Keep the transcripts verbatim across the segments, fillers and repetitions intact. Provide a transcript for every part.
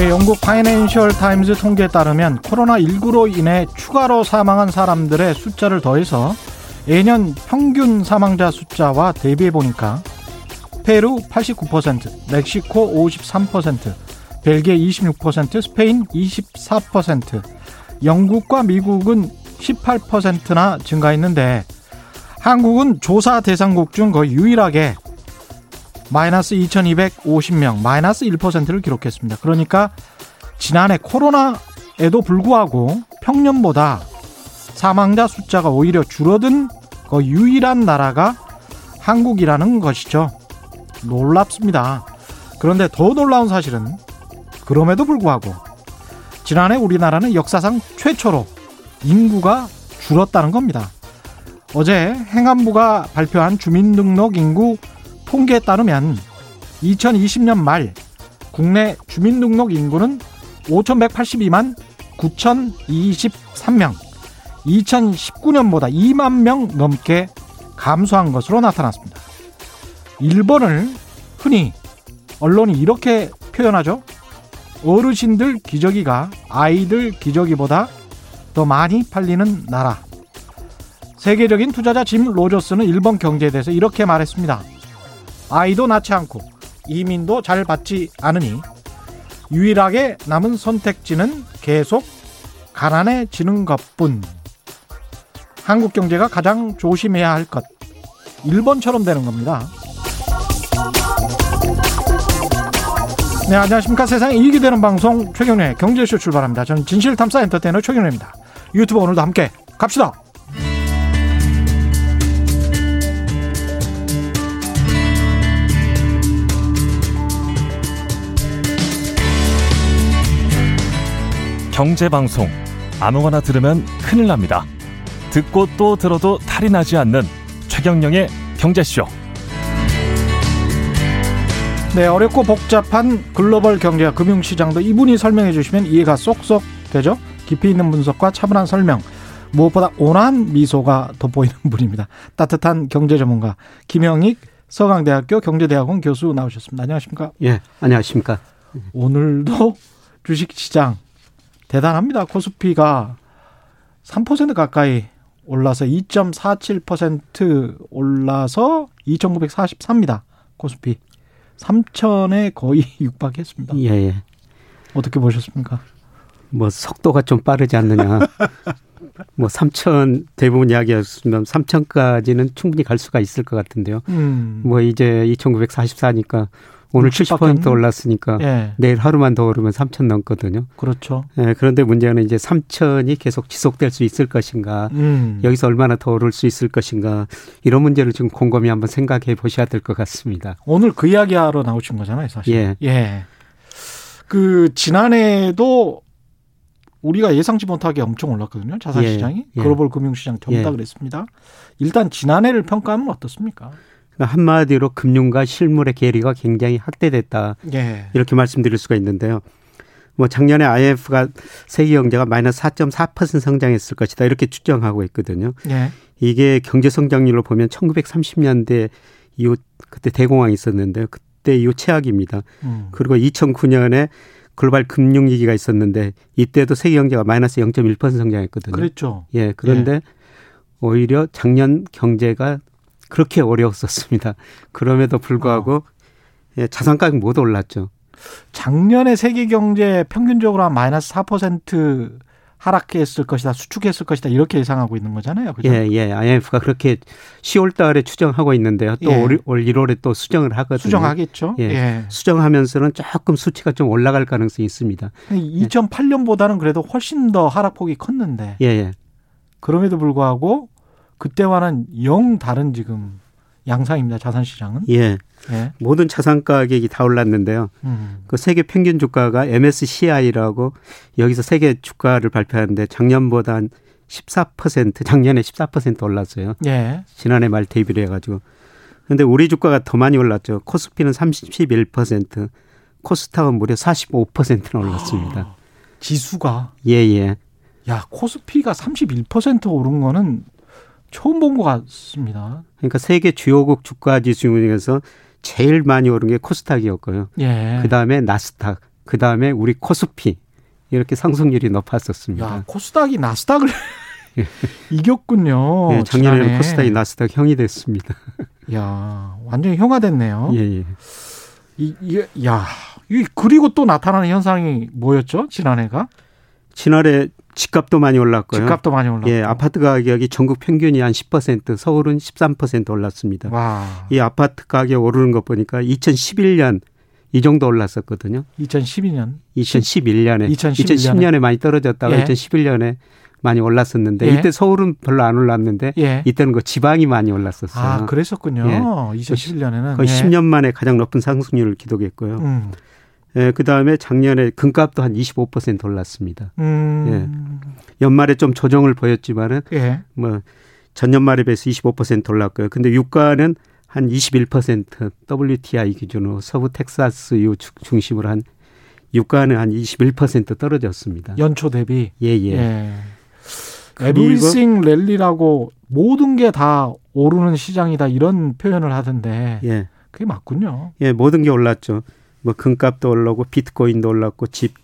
네, 영국 파이낸셜 타임즈 통계에 따르면 코로나십구로 인해 추가로 사망한 사람들의 숫자를 더해서 예년 평균 사망자 숫자와 대비해보니까 페루 팔십구 퍼센트, 멕시코 오십삼 퍼센트, 벨기에 이십육 퍼센트, 스페인 이십사 퍼센트, 영국과 미국은 십팔 퍼센트나 증가했는데 한국은 조사 대상국 중 거의 유일하게 마이너스 이천이백오십 명, 마이너스 일 퍼센트를 기록했습니다. 그러니까 지난해 코로나에도 불구하고 평년보다 사망자 숫자가 오히려 줄어든 거의 유일한 나라가 한국이라는 것이죠. 놀랍습니다. 그런데 더 놀라운 사실은 그럼에도 불구하고 지난해 우리나라는 역사상 최초로 인구가 줄었다는 겁니다. 어제 행안부가 발표한 주민등록 인구 통계에 따르면 이천이십 년 말 국내 주민등록 인구는 오천백팔십이만 구천이십삼 명, 이천십구 년보다 이만 명 넘게 감소한 것으로 나타났습니다. 일본을 흔히 언론이 이렇게 표현하죠. 어르신들 기저귀가 아이들 기저귀보다 더 많이 팔리는 나라. 세계적인 투자자 짐 로저스는 일본 경제에 대해서 이렇게 말했습니다. 아이도 낳지 않고 이민도 잘 받지 않으니 유일하게 남은 선택지는 계속 가난해지는 것뿐. 한국 경제가 가장 조심해야 할 것, 일본처럼 되는 겁니다. 네, 안녕하십니까. 세상에 이익이 되는 방송 최경련의 경제쇼 출발합니다. 저는 진실탐사 엔터테이너 최경련입니다. 유튜브 오늘도 함께 갑시다. 경제방송 아무거나 들으면 큰일 납니다. 듣고 또 들어도 탈이 나지 않는 최경영의 경제쇼. 네, 어렵고 복잡한 글로벌 경제와 금융시장도 이분이 설명해 주시면 이해가 쏙쏙 되죠. 깊이 있는 분석과 차분한 설명, 무엇보다 온화한 미소가 돋보이는 분입니다. 따뜻한 경제 전문가 김영익 서강대학교 경제대학원 교수 나오셨습니다. 안녕하십니까? 예, 안녕하십니까? 오늘도 주식시장 대단합니다. 코스피가 삼 퍼센트 가까이 올라서 이점사칠 퍼센트 올라서 이천구백사십사입니다. 코스피. 삼천에 거의 육박했습니다. 예, 예. 어떻게 보셨습니까? 뭐 속도가 좀 빠르지 않느냐. 뭐 삼천 대부분 이야기였으면 삼천까지는 충분히 갈 수가 있을 것 같은데요. 음. 뭐 이제 이천구백사십사니까 오늘 칠십 퍼센트 올랐으니까 예. 내일 하루만 더 오르면 삼천 넘거든요. 그렇죠. 예, 그런데 문제는 이제 삼천이 계속 지속될 수 있을 것인가, 음. 여기서 얼마나 더 오를 수 있을 것인가, 이런 문제를 지금 곰곰이 한번 생각해 보셔야 될 것 같습니다. 오늘 그 이야기하러 나오신 거잖아요, 사실. 예. 예. 그 지난해에도 우리가 예상치 못하게 엄청 올랐거든요, 자산시장이. 예. 글로벌 금융시장 전부 다 예. 그랬습니다. 일단 지난해를 평가하면 어떻습니까? 한마디로 금융과 실물의 괴리가 굉장히 확대됐다. 예. 이렇게 말씀드릴 수가 있는데요. 뭐 작년에 아이엠에프가 세계 경제가 마이너스 사점사 퍼센트 성장했을 것이다. 이렇게 추정하고 있거든요. 예. 이게 경제 성장률로 보면 천구백삼십 년대 이후 그때 대공황이 있었는데요. 그때 이후 최악입니다. 음. 그리고 이천구 년에 글로벌 금융위기가 있었는데 이때도 세계 경제가 마이너스 영점일 퍼센트 성장했거든요. 그렇죠. 예. 그런데 예. 오히려 작년 경제가 그렇게 어려웠었습니다. 그럼에도 불구하고 어. 예, 자산 가격 모두 올랐죠. 작년에 세계 경제 평균적으로 한 마이너스 사 퍼센트 하락했을 것이다, 수축했을 것이다, 이렇게 예상하고 있는 거잖아요. 그죠? 예, 예. 아이엠에프가 그렇게 시월 달에 추정하고 있는데요. 또 예. 올 일월에 또 수정을 하거든요. 수정하겠죠. 예. 예. 수정하면서는 조금 수치가 좀 올라갈 가능성이 있습니다. 이천팔 년보다는 그래도 훨씬 더 하락폭이 컸는데. 예, 예. 그럼에도 불구하고 그때와는 영 다른 지금 양상입니다. 자산시장은. 예. 예. 모든 자산 가격이 다 올랐는데요. 음. 그 세계 평균 주가가 엠에스씨아이라고 여기서 세계 주가를 발표하는데 작년보다 한 십사 퍼센트, 작년에 십사 퍼센트 올랐어요. 예. 지난해 말 대비를 해가지고. 그런데 우리 주가가 더 많이 올랐죠. 코스피는 삼십일 퍼센트, 코스닥은 무려 사십오 퍼센트나 올랐습니다. 허, 지수가. 예예. 예. 야, 코스피가 삼십일 퍼센트 오른 거는 처음 본 것 같습니다. 그러니까 세계 주요국 주가지수 중에서 제일 많이 오른 게 코스닥이었고요. 예. 그다음에 나스닥, 그다음에 우리 코스피 이렇게 상승률이 높았었습니다. 야, 코스닥이 나스닥을 이겼군요. 네, 작년에는 지난해. 코스닥이 나스닥 형이 됐습니다. 야, 완전히 형화 됐네요. 예, 예. 이, 이, 야, 이 그리고 또 나타나는 현상이 뭐였죠? 지난해가? 지난해 집값도 많이 올랐고요. 집값도 많이 올랐고. 예, 아파트 가격이 전국 평균이 한 십 퍼센트, 서울은 십삼 퍼센트 올랐습니다. 와. 이 아파트 가격 오르는 거 보니까 이천십일 년 이 정도 올랐었거든요. 이천십이 년. 이천십일 년에. 이천십일 년에. 이천십 년에 많이 떨어졌다가 예. 이천십일 년에 많이 올랐었는데 예. 이때 서울은 별로 안 올랐는데 예. 이때는 그 지방이 많이 올랐었어요. 아, 그랬었군요. 예. 이천십일 년에는. 거의 예. 십 년 만에 가장 높은 상승률을 기록했고요. 음. 예, 그다음에 작년에 금값도 한 이십오 퍼센트 올랐습니다. 음. 예. 연말에 좀 조정을 보였지만은 예. 뭐 전년말에 비해서 이십오 퍼센트 올랐고요. 근데 유가는 한 이십일 퍼센트 더블유티아이 기준으로 서부 텍사스유 중심으로 한 유가는 한 이십일 퍼센트 떨어졌습니다. 연초 대비. 예, 예. 예. 에브리싱 랠리라고 모든 게 다 오르는 시장이다 이런 표현을 하던데 예. 그게 맞군요. 예, 모든 게 올랐죠. 뭐 금값도 올랐고 비트코인도 올랐고 집,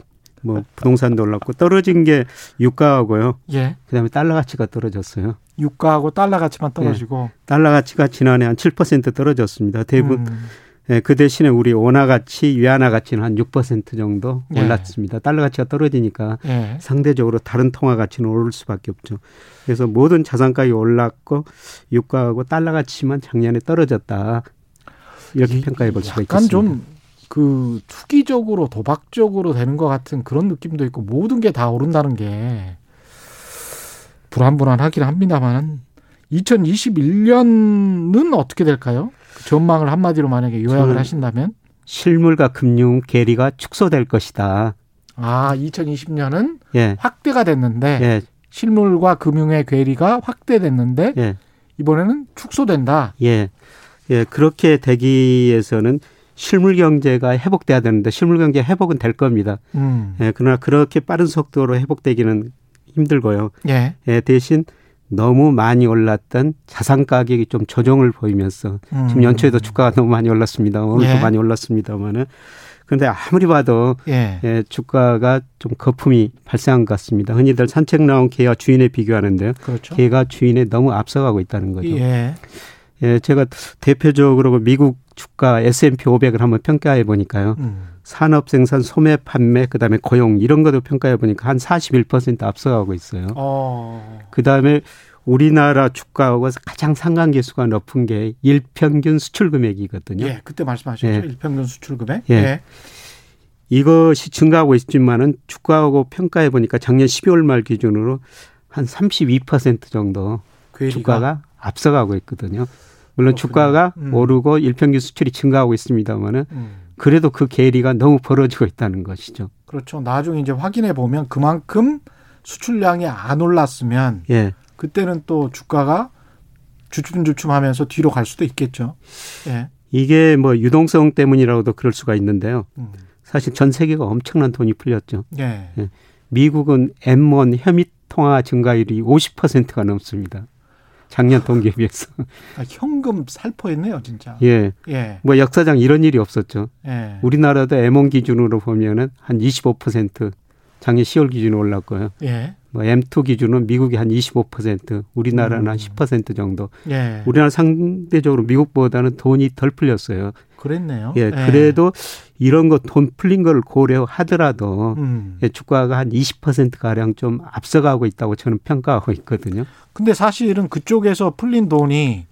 뭐 부동산도 올랐고 떨어진 게 유가하고요. 예. 그다음에 달러 가치가 떨어졌어요. 유가하고 달러 가치만 떨어지고. 예. 달러 가치가 지난해 한 칠 퍼센트 떨어졌습니다. 대부분. 음. 예, 그 대신에 우리 원화 가치, 위안화 가치는 한 육 퍼센트 정도 예. 올랐습니다. 달러 가치가 떨어지니까 예. 상대적으로 다른 통화 가치는 오를 수밖에 없죠. 그래서 모든 자산가격이 올랐고 유가하고 달러 가치만 작년에 떨어졌다. 이렇게 이, 평가해 볼 수가 있겠습니다. 약간 좀 그 투기적으로 도박적으로 되는 것 같은 그런 느낌도 있고 모든 게 다 오른다는 게 불안불안하긴 합니다만 이천이십일 년은 어떻게 될까요? 전망을 한마디로 만약에 요약을 하신다면? 실물과 금융 괴리가 축소될 것이다. 아, 이천이십 년은 예. 확대가 됐는데 예. 실물과 금융의 괴리가 확대됐는데 예. 이번에는 축소된다. 예, 예 그렇게 되기 위해서는 실물 경제가 회복돼야 되는데 실물 경제 회복은 될 겁니다. 음. 예, 그러나 그렇게 빠른 속도로 회복되기는 힘들고요. 예. 예, 대신 너무 많이 올랐던 자산 가격이 좀 조정을 보이면서 음. 지금 연초에도 주가가 너무 많이 올랐습니다. 오늘도 예. 많이 올랐습니다만은 그런데 아무리 봐도 예. 예, 주가가 좀 거품이 발생한 것 같습니다. 흔히들 산책 나온 개와 주인에 비교하는데요. 그렇죠. 개가 주인에 너무 앞서가고 있다는 거죠. 예. 예, 제가 대표적으로 미국 주가 에스 앤 피 오백을 한번 평가해 보니까요. 음. 산업 생산, 소매 판매, 그다음에 고용 이런 것도 평가해 보니까 한 사십일 퍼센트 앞서가고 있어요. 어. 그다음에 우리나라 주가하고 가장 상관계수가 높은 게 일평균 수출 금액이거든요. 예, 그때 말씀하셨죠. 예. 일평균 수출 금액. 예. 예. 이것이 증가하고 있지만은 주가하고 평가해 보니까 작년 십이월 말 기준으로 한 삼십이 퍼센트 정도 괴리가? 주가가 앞서가고 있거든요. 물론 그렇군요. 주가가 음. 오르고 일평균 수출이 증가하고 있습니다만은 음. 그래도 그 괴리가 너무 벌어지고 있다는 것이죠. 그렇죠. 나중에 이제 확인해 보면 그만큼 수출량이 안 올랐으면 예. 그때는 또 주가가 주춤주춤하면서 뒤로 갈 수도 있겠죠. 예. 이게 뭐 유동성 때문이라고도 그럴 수가 있는데요. 음. 사실 전 세계가 엄청난 돈이 풀렸죠. 예. 예. 미국은 엠 원 혐의 통화 증가율이 오십 퍼센트가 넘습니다. 작년 동기에 비해서. 아, 현금 살포했네요, 진짜. 예. 예. 뭐 역사상 이런 일이 없었죠. 예. 우리나라도 엠 원 기준으로 보면은 한 이십오 퍼센트 작년 시월 기준으로 올랐고요. 예. 뭐 엠 투 기준은 미국이 한 이십오 퍼센트, 우리나라는 음. 한 십 퍼센트 정도. 예. 우리나라 상대적으로 미국보다는 돈이 덜 풀렸어요. 그랬네요. 예. 예. 그래도 이런 거 돈 풀린 걸 고려하더라도 음. 예, 주가가 한 이십 퍼센트 가량 좀 앞서가고 있다고 저는 평가하고 있거든요. 근데 사실은 그쪽에서 풀린 돈이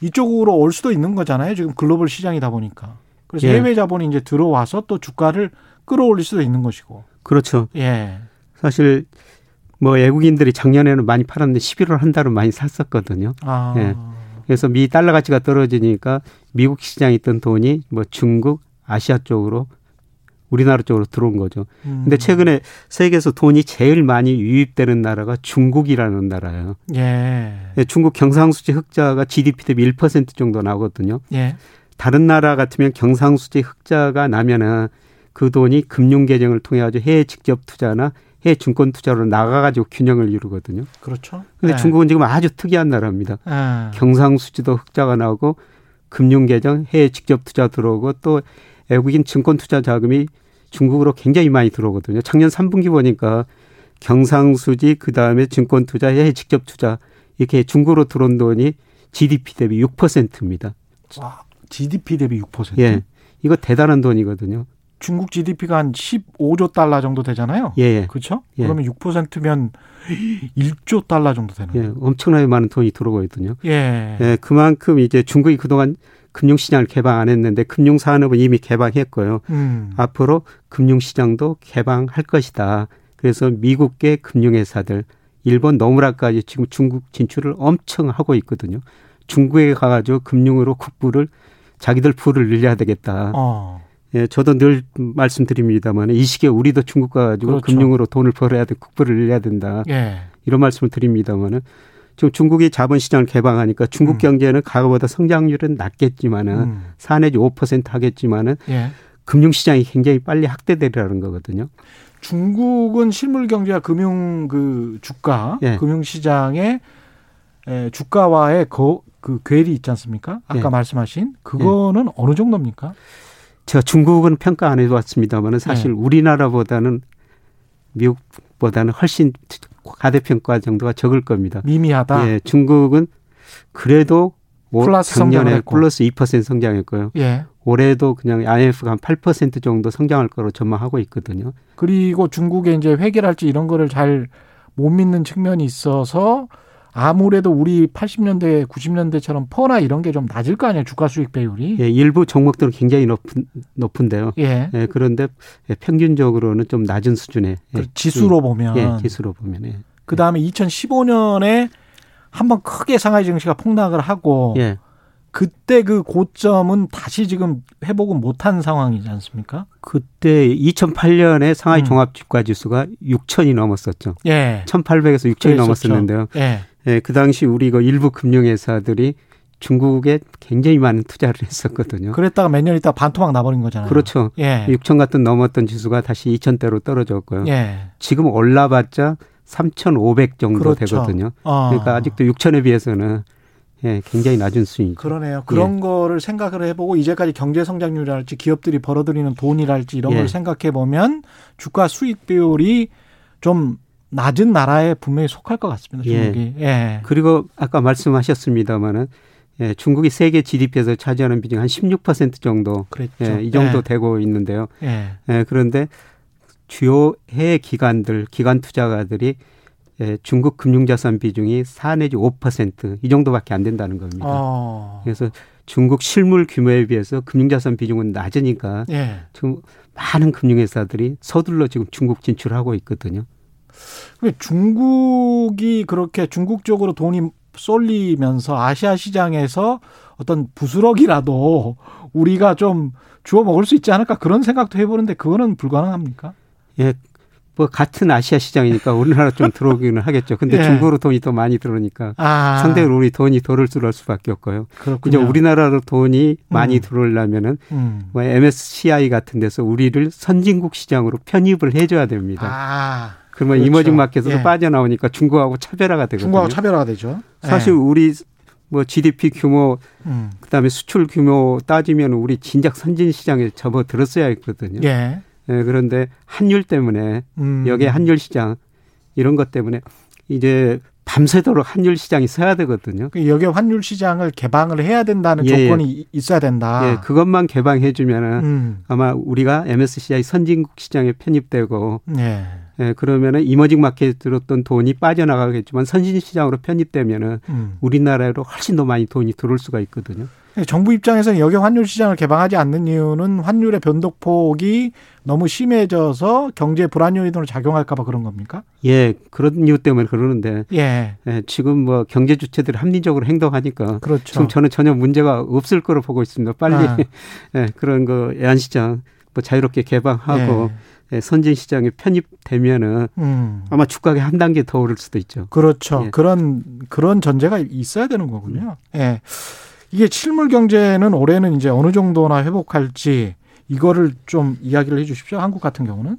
이쪽으로 올 수도 있는 거잖아요. 지금 글로벌 시장이다 보니까. 그래서 예. 해외 자본이 이제 들어와서 또 주가를 끌어올릴 수도 있는 것이고. 그렇죠. 예. 사실 뭐 외국인들이 작년에는 많이 팔았는데 십일월 한 달은 많이 샀었거든요. 아. 예. 그래서 미 달러 가치가 떨어지니까 미국 시장에 있던 돈이 뭐 중국, 아시아 쪽으로 우리나라 쪽으로 들어온 거죠. 그런데 음. 최근에 세계에서 돈이 제일 많이 유입되는 나라가 중국이라는 나라예요. 예. 예, 중국 경상수지 흑자가 지디피 대비 일 퍼센트 정도 나오거든요. 예. 다른 나라 같으면 경상수지 흑자가 나면은 그 돈이 금융 개정을 통해 아주 해외 직접 투자나 해외 증권 투자로 나가가지고 균형을 이루거든요. 그렇죠. 그런데 네. 중국은 지금 아주 특이한 나라입니다. 아. 경상수지도 흑자가 나오고 금융 개정, 해외 직접 투자 들어오고 또 외국인 증권 투자 자금이 중국으로 굉장히 많이 들어오거든요. 작년 삼 분기 보니까 경상수지, 그다음에 증권투자, 해외 직접투자 이렇게 중국으로 들어온 돈이 지디피 대비 육 퍼센트입니다. 와, 지디피 대비 육 퍼센트? 예. 이거 대단한 돈이거든요. 중국 지디피가 한 십오조 달러 정도 되잖아요. 예. 그렇죠? 예. 그러면 육 퍼센트면 일조 달러 정도 되는 거예요. 예. 엄청나게 많은 돈이 들어오거든요. 예. 예. 그만큼 이제 중국이 그동안 금융시장을 개방 안 했는데 금융산업은 이미 개방했고요. 음. 앞으로 금융시장도 개방할 것이다. 그래서 미국계 금융회사들, 일본 너무나까지 지금 중국 진출을 엄청 하고 있거든요. 중국에 가가지고 금융으로 국부를 자기들 부를 늘려야 되겠다. 어. 예, 저도 늘 말씀드립니다만 이 시기에 우리도 중국 가가지고 그렇죠. 금융으로 돈을 벌어야 돼, 국부를 늘려야 된다. 예. 이런 말씀을 드립니다만은. 지금 중국이 자본시장을 개방하니까 중국 음. 경제는 과거보다 성장률은 낮겠지만은 음. 사 내지 오 퍼센트 하겠지만은 예. 금융시장이 굉장히 빨리 확대되리라는 거거든요. 중국은 실물경제와 금융 그 주가, 예. 금융시장의 주가와의 그, 그 괴리 있지 않습니까? 아까 예. 말씀하신 그거는 예. 어느 정도입니까? 제가 중국은 평가 안 해봤습니다만은 사실 예. 우리나라보다는 미국보다는 훨씬 과대평가 정도가 적을 겁니다. 미미하다. 예, 중국은 그래도 올, 플러스 작년에 플러스 이 퍼센트 성장했고요. 예. 올해도 그냥 아이엠에프가 한 팔 퍼센트 정도 성장할 거로 전망하고 있거든요. 그리고 중국의 이제 회계랄지 이런 거를 잘 못 믿는 측면이 있어서 아무래도 우리 팔십 년대, 구십 년대처럼 퍼나 이런 게 좀 낮을 거 아니에요. 주가 수익 배율이. 예, 일부 종목들은 굉장히 높은, 높은데요. 예. 예. 그런데 평균적으로는 좀 낮은 수준에. 예. 지수로 보면. 예, 지수로 보면. 예. 그다음에 이천십오 년에 한번 크게 상하이 증시가 폭락을 하고 예. 그때 그 고점은 다시 지금 회복은 못한 상황이지 않습니까? 그때 이천팔 년에 상하이 음. 종합주가지수가 육천이 넘었었죠. 예. 천팔백에서 육천이 넘었었는데요. 예. 예, 그 당시 우리 이거 일부 금융회사들이 중국에 굉장히 많은 투자를 했었거든요. 그랬다가 몇 년 있다 반토막 나버린 거잖아요. 그렇죠. 예. 육천 같은 넘었던 지수가 다시 이천대로 떨어졌고요. 예. 지금 올라봤자 삼천오백 정도 그렇죠. 되거든요. 어. 그러니까 아직도 육천에 비해서는 예, 굉장히 낮은 수익이죠. 그러네요. 그런 예. 거를 생각을 해보고 이제까지 경제 성장률이랄지 기업들이 벌어들이는 돈이랄지 이런 예. 걸 생각해 보면 주가 수익 비율이 좀 낮은 나라에 분명히 속할 것 같습니다. 중국이. 예. 예. 그리고 아까 말씀하셨습니다마는 예, 중국이 세계 지디피에서 차지하는 비중 한 십육 퍼센트 정도 예, 이 정도 예. 되고 있는데요. 예. 예, 그런데 주요 해외 기관들, 기관 투자가들이 예, 중국 금융자산 비중이 사 내지 오 퍼센트 이 정도밖에 안 된다는 겁니다. 어. 그래서 중국 실물 규모에 비해서 금융자산 비중은 낮으니까 예. 지금 많은 금융회사들이 서둘러 지금 중국 진출하고 있거든요. 중국이 그렇게 중국 쪽으로 돈이 쏠리면서 아시아 시장에서 어떤 부스럭이라도 우리가 좀 주워 먹을 수 있지 않을까 그런 생각도 해보는데 그거는 불가능합니까? 예, 뭐 같은 아시아 시장이니까 우리나라 좀 들어오기는 하겠죠. 근데 예. 중국으로 돈이 더 많이 들어오니까 아. 상대적으로 우리 돈이 덜을 들어올 수밖에 없고요. 그렇군요. 이제 우리나라로 돈이 음. 많이 들어오려면은 음. 뭐 엠에스씨아이 같은 데서 우리를 선진국 시장으로 편입을 해줘야 됩니다. 아. 그러면 그렇죠. 이머징 마켓에서 예. 빠져나오니까 중국하고 차별화가 되거든요. 중국하고 차별화가 되죠. 사실 예. 우리 뭐 지디피 규모, 음. 그다음에 수출 규모 따지면 우리 진작 선진 시장에 접어들었어야 했거든요. 예. 예, 그런데 환율 때문에 음. 여기에 환율 시장 이런 것 때문에 이제 밤새도록 환율 시장이 서야 되거든요. 여기에 환율 시장을 개방을 해야 된다는 예. 조건이 있어야 된다. 예, 그것만 개방해 주면은 음. 아마 우리가 엠에스씨아이 선진국 시장에 편입되고 예. 예, 그러면은 이머징 마켓에 들었던 돈이 빠져나가겠지만 선진 시장으로 편입되면은 음. 우리나라로 훨씬 더 많이 돈이 들어올 수가 있거든요. 정부 입장에서는 여기 환율 시장을 개방하지 않는 이유는 환율의 변동폭이 너무 심해져서 경제 불안 요인으로 작용할까 봐 그런 겁니까? 예, 그런 이유 때문에 그러는데 예. 예, 지금 뭐 경제 주체들이 합리적으로 행동하니까 그렇죠. 지금 저는 전혀 문제가 없을 거로 보고 있습니다. 빨리 아. 예, 그런 거 외환 시장 뭐 자유롭게 개방하고 예. 예, 선진 시장에 편입되면은 음. 아마 주가가 한 단계 더 오를 수도 있죠. 그렇죠. 예. 그런 그런 전제가 있어야 되는 거군요. 음. 예. 이게 실물 경제는 올해는 이제 어느 정도나 회복할지 이거를 좀 이야기를 해 주십시오. 한국 같은 경우는.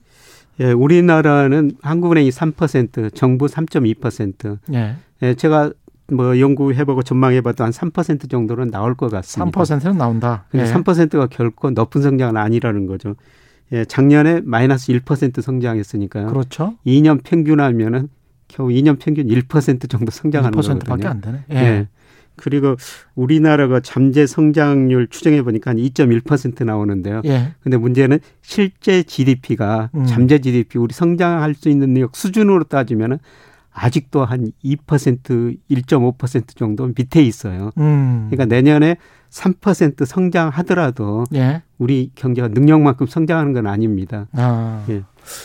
예, 우리나라는 한국은행이 삼 퍼센트, 정부 삼 점 이 퍼센트. 예. 예, 제가 뭐 연구해 보고 전망해 봐도 한 삼 퍼센트 정도는 나올 것 같습니다. 삼 퍼센트는 나온다. 예. 삼 퍼센트가 결코 높은 성장은 아니라는 거죠. 예, 작년에 마이너스 일 퍼센트 성장했으니까요. 그렇죠. 이 년 평균하면은 겨우 이 년 평균 일 퍼센트 정도 성장하는 거거든요. 일 퍼센트밖에 안 되네. 예. 예. 그리고 우리나라가 잠재 성장률 추정해 보니까 한 이 점 일 퍼센트 나오는데요. 예. 근데 문제는 실제 지디피가 음. 잠재 지디피 우리 성장할 수 있는 능력 수준으로 따지면은 아직도 한 이 퍼센트, 일 점 오 퍼센트 정도 밑에 있어요. 음. 그러니까 내년에 삼 퍼센트 성장하더라도 예. 우리 경제가 능력만큼 성장하는 건 아닙니다. 아. 예.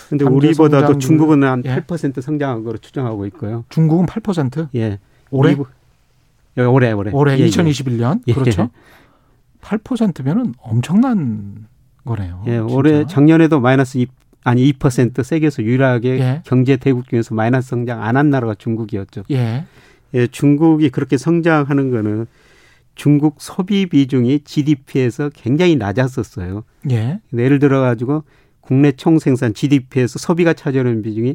근데 우리보다도 성장률. 중국은 한 예. 팔 퍼센트 성장한 거로 추정하고 있고요. 중국은 팔 퍼센트? 예. 올해? 미국, 올해, 올해. 올해 예, 이천이십일 년. 예. 그렇죠. 예. 팔 퍼센트면은 엄청난 거네요. 예, 진짜. 올해 작년에도 마이너스 이 퍼센트. 아니 이 퍼센트 세계에서 유일하게 예. 경제 대국 중에서 마이너스 성장 안 한 나라가 중국이었죠. 예. 예, 중국이 그렇게 성장하는 거는 중국 소비 비중이 지디피에서 굉장히 낮았었어요. 예. 예를 들어 가지고 국내 총생산 지디피에서 소비가 차지하는 비중이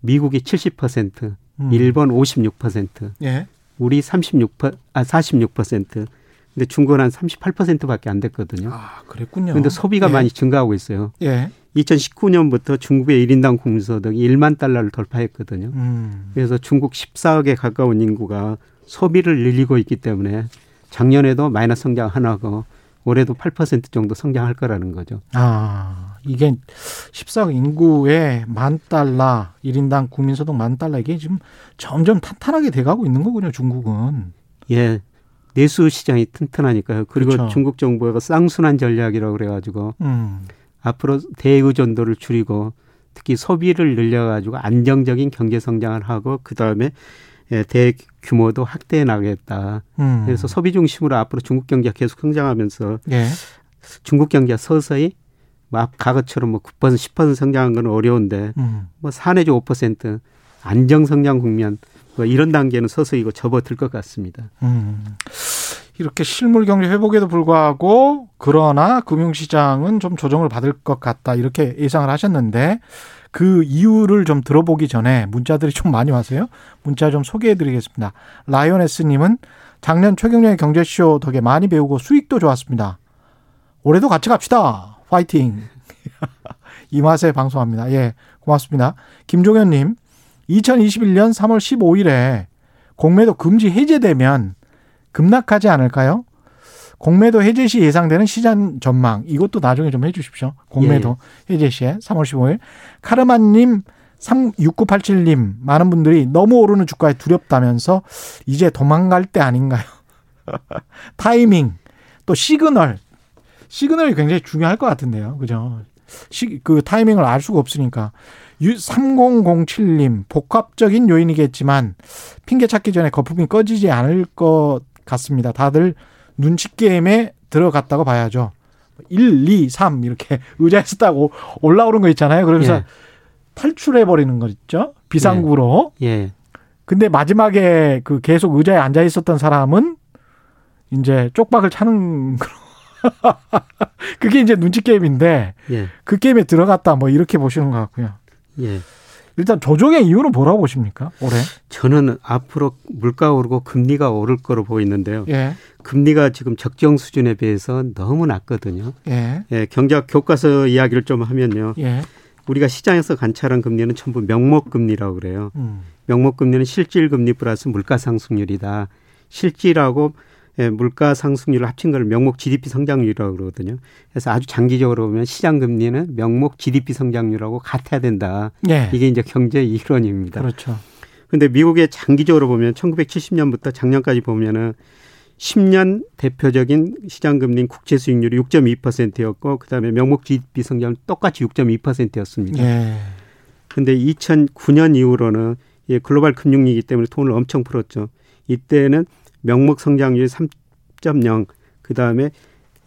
미국이 칠십 퍼센트, 음. 일본 오십육 퍼센트, 예. 우리 삼십육 퍼센트, 아 사십육 퍼센트. 근데 중국은 한 삼십팔 퍼센트밖에 안 됐거든요. 아, 그랬군요. 그런데 소비가 예. 많이 증가하고 있어요. 예. 이천십구 년부터 중국의 일 인당 국민소득이 일만 달러를 돌파했거든요. 음. 그래서 중국 십사억에 가까운 인구가 소비를 늘리고 있기 때문에 작년에도 마이너스 성장 하나고 올해도 팔 퍼센트 정도 성장할 거라는 거죠. 아, 이게 십사억 인구에 만 달러, 일 인당 국민소득 만 달러 이게 지금 점점 탄탄하게 돼가고 있는 거군요. 중국은. 예. 내수 시장이 튼튼하니까요. 그리고 그렇죠. 중국 정부가 쌍순환 전략이라고 그래가지고 음. 앞으로 대의존도를 줄이고 특히 소비를 늘려가지고 안정적인 경제 성장을 하고 그다음에 대규모도 확대해 나가겠다. 음. 그래서 소비 중심으로 앞으로 중국 경제가 계속 성장하면서 예. 중국 경제가 서서히 막 과거처럼 뭐 구 퍼센트, 십 퍼센트 성장한 건 어려운데 음. 뭐 사내주 오 퍼센트 안정 성장 국면 뭐 이런 단계는 서서히 이거 접어들 것 같습니다. 음. 이렇게 실물 경제 회복에도 불구하고 그러나 금융시장은 좀 조정을 받을 것 같다 이렇게 예상을 하셨는데 그 이유를 좀 들어보기 전에 문자들이 좀 많이 와서요. 문자 좀 소개해드리겠습니다. 라이온S님은 작년 최경영의 경제쇼 덕에 많이 배우고 수익도 좋았습니다. 올해도 같이 갑시다. 화이팅. 이 맛에 방송합니다. 예, 고맙습니다. 김종현님 이천이십일 년 삼월 십오일에 공매도 금지 해제되면 급락하지 않을까요? 공매도 해제 시 예상되는 시장 전망. 이것도 나중에 좀 해 주십시오. 공매도 예. 해제 시에 삼월 십오일. 카르마님, 삼육구팔칠님 많은 분들이 너무 오르는 주가에 두렵다면서 이제 도망갈 때 아닌가요? 타이밍, 또 시그널. 시그널이 굉장히 중요할 것 같은데요. 그죠? 시, 그 타이밍을 알 수가 없으니까. 삼공공칠님, 복합적인 요인이겠지만 핑계 찾기 전에 거품이 꺼지지 않을 것 같습니다. 다들 눈치 게임에 들어갔다고 봐야죠. 일, 이, 삼 이렇게 의자에서 딱 올라오는 거 있잖아요. 그러면서 예. 탈출해버리는 거 있죠. 비상구로. 예. 예. 근데 마지막에 그 계속 의자에 앉아 있었던 사람은 이제 쪽박을 차는 그런. 그게 이제 눈치 게임인데 예. 그 게임에 들어갔다 뭐 이렇게 보시는 것 같고요. 예. 일단 조정의 이유는 뭐라고 보십니까? 올해? 저는 앞으로 물가 오르고 금리가 오를 거로 보이는데요. 예. 금리가 지금 적정 수준에 비해서 너무 낮거든요. 예. 예, 경제학 교과서 이야기를 좀 하면요. 예. 우리가 시장에서 관찰한 금리는 전부 명목금리라고 그래요. 음. 명목금리는 실질금리 플러스 물가상승률이다. 실질하고 예, 물가 상승률을 합친 걸 명목 지디피 성장률이라고 그러거든요. 그래서 아주 장기적으로 보면 시장 금리는 명목 지디피 성장률하고 같아야 된다. 예. 이게 이제 경제 이론입니다. 그렇죠. 그런데 미국의 장기적으로 보면 천구백칠십 년부터 작년까지 보면은 십 년 대표적인 시장 금리인 국채 수익률이 육 점 이 퍼센트였고 그다음에 명목 지디피 성장률 똑같이 육 점 이 퍼센트였습니다. 그런데 예. 이천구 년 이후로는 예, 글로벌 금융위기 때문에 돈을 엄청 풀었죠. 이때는 명목 성장률이 삼 점 영, 그다음에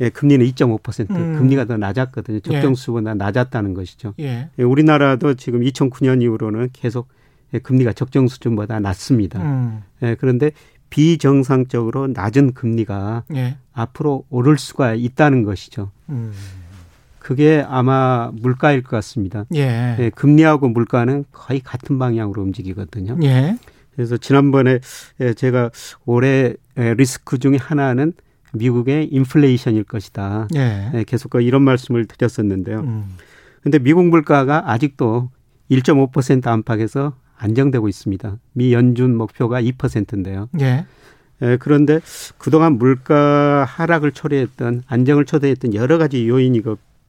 예, 금리는 이 점 오 퍼센트. 음. 금리가 더 낮았거든요. 적정수보다 예. 낮았다는 것이죠. 예. 예, 우리나라도 지금 이천구 년 이후로는 계속 예, 금리가 적정수준보다 낮습니다. 음. 예, 그런데 비정상적으로 낮은 금리가 예. 앞으로 오를 수가 있다는 것이죠. 음. 그게 아마 물가일 것 같습니다. 예. 예, 금리하고 물가는 거의 같은 방향으로 움직이거든요. 예. 그래서 지난번에 제가 올해 리스크 중에 하나는 미국의 인플레이션일 것이다. 예. 계속 이런 말씀을 드렸었는데요. 음. 근데 미국 물가가 아직도 일 점 오 퍼센트 안팎에서 안정되고 있습니다. 미 연준 목표가 이 퍼센트인데요. 예. 예, 그런데 그동안 물가 하락을 초래했던, 안정을 초래했던 여러 가지 요인이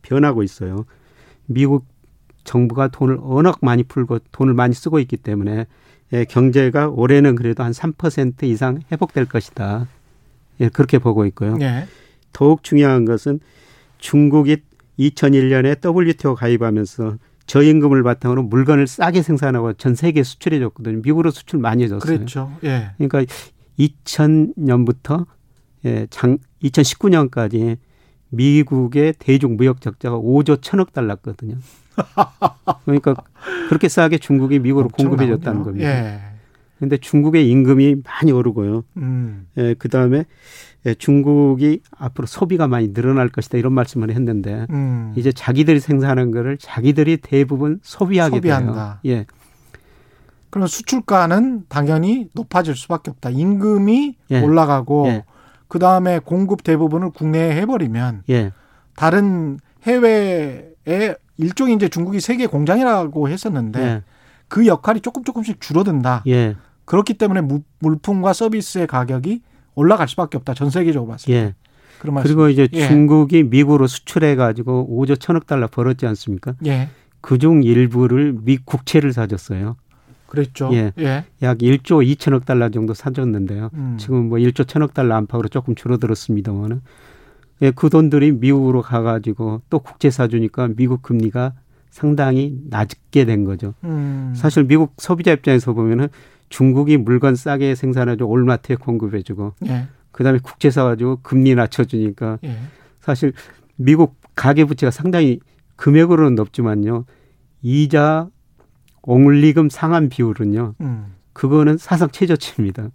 변하고 있어요. 미국 정부가 돈을 워낙 많이 풀고 돈을 많이 쓰고 있기 때문에 예, 경제가 올해는 그래도 한 삼 퍼센트 이상 회복될 것이다. 예, 그렇게 보고 있고요. 예. 더욱 중요한 것은 중국이 이천일 년에 더블유티오 가입하면서 저임금을 바탕으로 물건을 싸게 생산하고 전 세계에 수출해 줬거든요. 미국으로 수출 많이 해줬어요. 그렇죠. 예. 그러니까 이천 년부터 예, 장, 이천십구 년까지 미국의 대중 무역 적자가 오조 천억 달러거든요. 그러니까 그렇게 싸게 중국이 미국으로 공급해 줬다는 겁니다. 그런데 예. 중국의 임금이 많이 오르고요. 음. 예, 그다음에 예, 중국이 앞으로 소비가 많이 늘어날 것이다 이런 말씀을 했는데 음. 이제 자기들이 생산하는 거를 자기들이 대부분 소비하게 소비한다. 돼요. 예. 그럼 수출가는 당연히 높아질 수밖에 없다. 임금이 예. 올라가고 예. 그다음에 공급 대부분을 국내에 해버리면 예. 다른 해외에 일종의 이제 중국이 세계 공장이라고 했었는데 예. 그 역할이 조금 조금씩 줄어든다. 예. 그렇기 때문에 물품과 서비스의 가격이 올라갈 수밖에 없다. 전 세계적으로 봤을 때. 예. 그런 말씀. 그리고 이제 예. 중국이 미국으로 수출해가지고 오조 천억 달러 벌었지 않습니까? 예. 그중 일부를 미 국채를 사줬어요. 그랬죠. 예. 예. 약 일조 이천억 달러 정도 사줬는데요. 음. 지금 뭐 일조 천억 달러 안팎으로 조금 줄어들었습니다만은. 예, 그 돈들이 미국으로 가가지고 또 국채 사주니까 미국 금리가 상당히 낮게 된 거죠. 음. 사실 미국 소비자 입장에서 보면은 중국이 물건 싸게 생산해주고 올마트에 공급해주고 예. 그다음에 국채 사가지고 금리 낮춰주니까 예. 사실 미국 가계부채가 상당히 금액으로는 높지만요. 이자 옹울리금 상환 비율은요. 음. 그거는 사상 최저치입니다.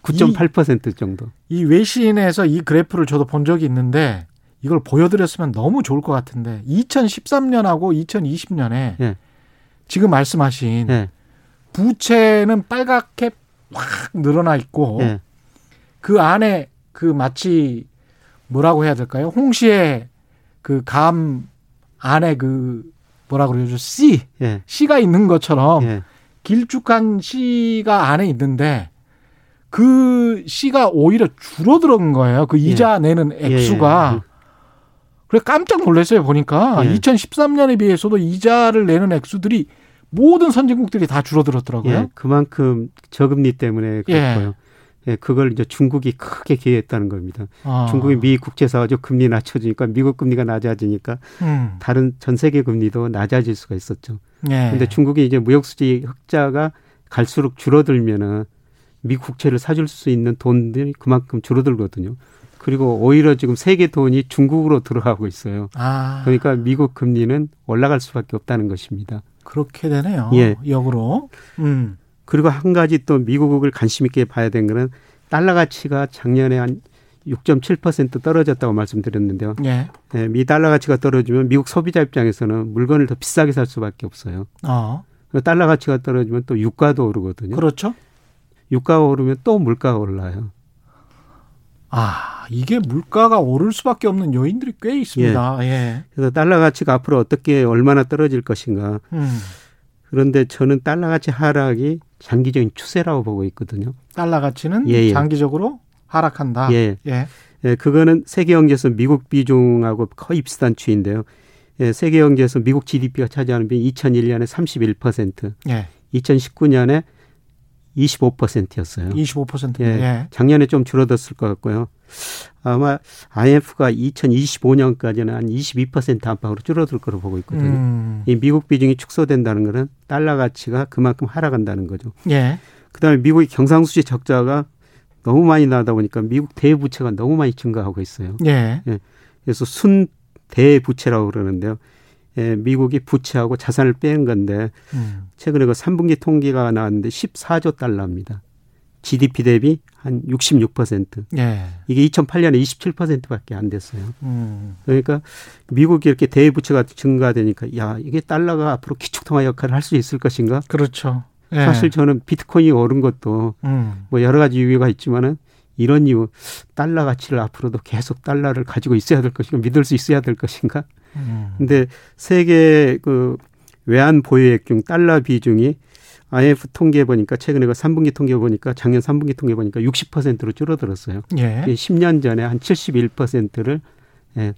구 점 팔 퍼센트 정도. 이 외신에서 이 그래프를 저도 본 적이 있는데 이걸 보여드렸으면 너무 좋을 것 같은데 이천십삼 년하고 이천이십 년에 예. 지금 말씀하신 예. 부채는 빨갛게 확 늘어나 있고 예. 그 안에 그 마치 뭐라고 해야 될까요? 홍시의 그 감 안에 그 뭐라 그러죠? 씨. 예. 씨가 있는 것처럼 예. 길쭉한 씨가 안에 있는데 그 씨가 오히려 줄어들은 거예요. 그 이자 예. 내는 액수가. 예. 그래서 깜짝 놀랐어요. 보니까 예. 이천십삼 년에 비해서도 이자를 내는 액수들이 모든 선진국들이 다 줄어들었더라고요. 예. 그만큼 저금리 때문에 그렇고요. 예. 예. 그걸 이제 중국이 크게 기회했다는 겁니다. 아. 중국이 미 국채 사가지고 금리 낮춰주니까 미국 금리가 낮아지니까 음. 다른 전 세계 금리도 낮아질 수가 있었죠. 그런데 예. 중국이 이제 무역 수지 흑자가 갈수록 줄어들면은 미 국채를 사줄 수 있는 돈들이 그만큼 줄어들거든요. 그리고 오히려 지금 세계 돈이 중국으로 들어가고 있어요. 아. 그러니까 미국 금리는 올라갈 수밖에 없다는 것입니다. 그렇게 되네요. 예. 역으로. 음. 그리고 한 가지 또 미국을 관심 있게 봐야 된 거는 달러 가치가 작년에 한 육 점 칠 퍼센트 떨어졌다고 말씀드렸는데요. 예. 예, 미 달러 가치가 떨어지면 미국 소비자 입장에서는 물건을 더 비싸게 살 수밖에 없어요. 어. 달러 가치가 떨어지면 또 유가도 오르거든요. 그렇죠. 유가가 오르면 또 물가가 올라요. 아, 이게 물가가 오를 수밖에 없는 요인들이 꽤 있습니다. 예. 예. 그래서 달러 가치가 앞으로 어떻게 얼마나 떨어질 것인가. 음. 그런데 저는 달러 가치 하락이 장기적인 추세라고 보고 있거든요. 달러 가치는 예, 예. 장기적으로 하락한다. 예. 예. 예. 그거는 세계 경제에서 미국 비중하고 거의 비슷한 추인데요. 예, 세계 경제에서 미국 지디피가 차지하는 비율이 이천일 년에 삼십일 퍼센트, 예. 이천십구 년에 이십오 퍼센트였어요. 이십오 퍼센트. 예, 예. 작년에 좀 줄어들었을 것 같고요. 아마 아이엠에프가 이천이십오 년까지는 한 이십이 퍼센트 안팎으로 줄어들 거로 보고 있거든요. 음. 이 미국 비중이 축소된다는 것은 달러 가치가 그만큼 하락한다는 거죠. 예. 그다음에 미국의 경상수지 적자가 너무 많이 나다 보니까 미국 대부채가 너무 많이 증가하고 있어요. 예. 예. 그래서 순대부채라고 그러는데요. 예, 미국이 부채하고 자산을 뺀 건데 음. 최근에 그 삼 분기 통계가 나왔는데 십사조 달러입니다. 지디피 대비 한 육십육 퍼센트. 예. 이게 이천팔 년에 이십칠 퍼센트밖에 안 됐어요. 음. 그러니까 미국이 이렇게 대부채가 증가되니까 야 이게 달러가 앞으로 기축통화 역할을 할 수 있을 것인가? 그렇죠. 예. 사실 저는 비트코인이 오른 것도 음. 뭐 여러 가지 이유가 있지만은 이런 이유 달러 가치를 앞으로도 계속 달러를 가지고 있어야 될 것인가 믿을 수 있어야 될 것인가 그런데 음. 세계 그 외환 보유액 중 달러 비중이 아이엠에프 통계 보니까 최근에 그 삼 분기 통계 보니까 작년 삼 분기 통계 보니까 육십 퍼센트로 줄어들었어요. 예. 십 년 전에 한 칠십일 퍼센트를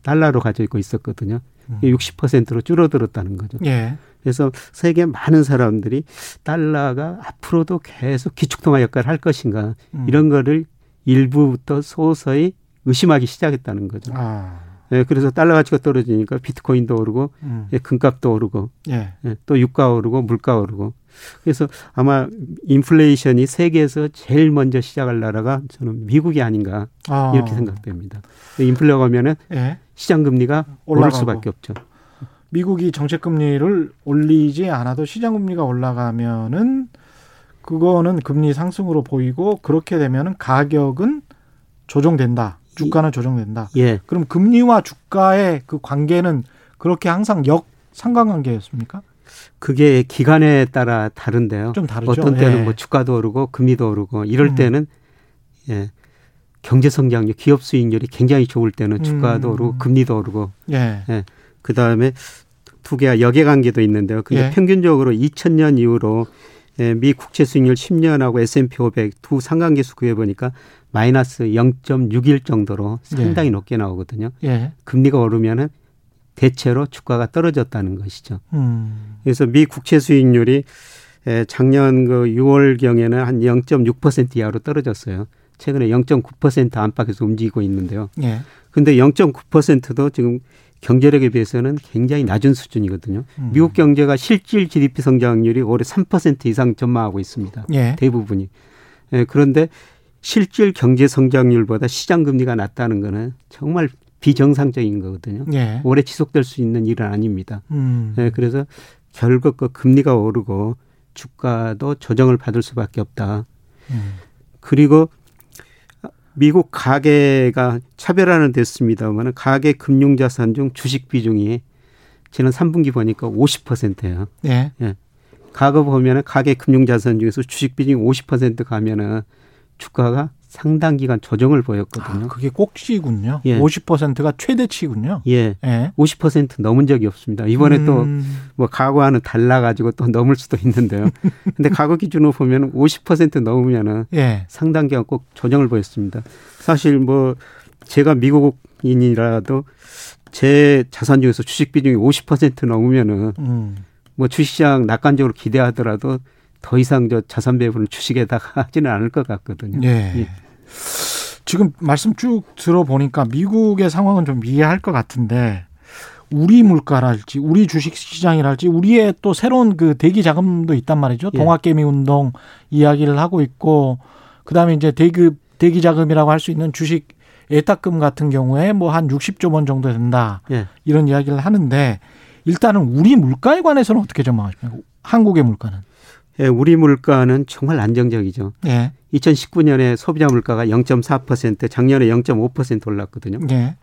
달러로 가지고 있었거든요. 음. 육십 퍼센트로 줄어들었다는 거죠. 예. 그래서 세계 많은 사람들이 달러가 앞으로도 계속 기축통화 역할을 할 것인가 음. 이런 거를 일부부터 서서히 의심하기 시작했다는 거죠. 아. 예, 그래서 달러 가치가 떨어지니까 비트코인도 오르고 음. 예, 금값도 오르고 예. 예, 또 유가 오르고 물가 오르고 그래서 아마 인플레이션이 세계에서 제일 먼저 시작할 나라가 저는 미국이 아닌가 아. 이렇게 생각됩니다. 인플레가 오면은 예. 시장 금리가 올라가고. 오를 수밖에 없죠. 미국이 정책 금리를 올리지 않아도 시장 금리가 올라가면은 그거는 금리 상승으로 보이고 그렇게 되면은 가격은 조정된다. 주가는 조정된다. 예. 그럼 금리와 주가의 그 관계는 그렇게 항상 역 상관관계였습니까? 그게 기간에 따라 다른데요. 좀 다르죠. 어떤 때는 예. 뭐 주가도 오르고 금리도 오르고 이럴 음. 때는 예. 경제 성장률, 기업 수익률이 굉장히 좋을 때는 주가도 음. 오르고 금리도 오르고. 예. 예. 그 다음에 두 개가 역외관계도 있는데요. 근데 예. 평균적으로 이천 년 이후로 미 국채 수익률 십 년하고 에스 앤 피 오백 두 상관계수 구해보니까 마이너스 영 점 육일 정도로 상당히 예. 높게 나오거든요. 예. 금리가 오르면은 대체로 주가가 떨어졌다는 것이죠. 음. 그래서 미 국채 수익률이 작년 그 유월경에는 한 영 점 육 퍼센트 이하로 떨어졌어요. 최근에 영 점 구 퍼센트 안팎에서 움직이고 있는데요. 예. 근데 영 점 구 퍼센트도 지금 경제력에 비해서는 굉장히 낮은 수준이거든요. 음. 미국 경제가 실질 지디피 성장률이 올해 삼 퍼센트 이상 전망하고 있습니다. 예. 대부분이. 예, 그런데 실질 경제 성장률보다 시장 금리가 낮다는 거는 정말 비정상적인 거거든요. 예. 오래 지속될 수 있는 일은 아닙니다. 음. 예, 그래서 결국 그 금리가 오르고 주가도 조정을 받을 수밖에 없다. 음. 그리고 미국 가계가 차별화는 됐습니다만 가계 금융자산 중 주식 비중이 지난 삼 분기 보니까 오십 퍼센트예요. 예. 예. 과거 보면 가계 금융자산 중에서 주식 비중이 오십 퍼센트 가면은 주가가 상당 기간 조정을 보였거든요. 아, 그게 꼭지군요. 예. 오십 퍼센트가 최대치군요. 예. 예. 오십 퍼센트 넘은 적이 없습니다. 이번에 음. 또 뭐 과거와는 달라가지고 또 넘을 수도 있는데요. 근데 과거 기준으로 보면 오십 퍼센트 넘으면은 예. 상당 기간 꼭 조정을 보였습니다. 사실 뭐 제가 미국인이라도 제 자산 중에서 주식 비중이 오십 퍼센트 넘으면은 음. 뭐 주식시장 낙관적으로 기대하더라도 더 이상 저 자산 배분을 주식에다가 하지는 않을 것 같거든요. 예. 예. 지금 말씀 쭉 들어보니까 미국의 상황은 좀 이해할 것 같은데 우리 물가랄지 우리 주식시장이랄지 우리의 또 새로운 그 대기 자금도 있단 말이죠. 예. 동학개미 운동 이야기를 하고 있고 그다음에 이제 대기, 대기 자금이라고 할 수 있는 주식 예탁금 같은 경우에 뭐 한 육십조 원 정도 된다. 예. 이런 이야기를 하는데 일단은 우리 물가에 관해서는 어떻게 전망하십니까? 한국의 물가는. 예, 우리 물가는 정말 안정적이죠. 예. 이천십구 년에 소비자 물가가 영 점 사 퍼센트, 작년에 영 점 오 퍼센트 올랐거든요. 예.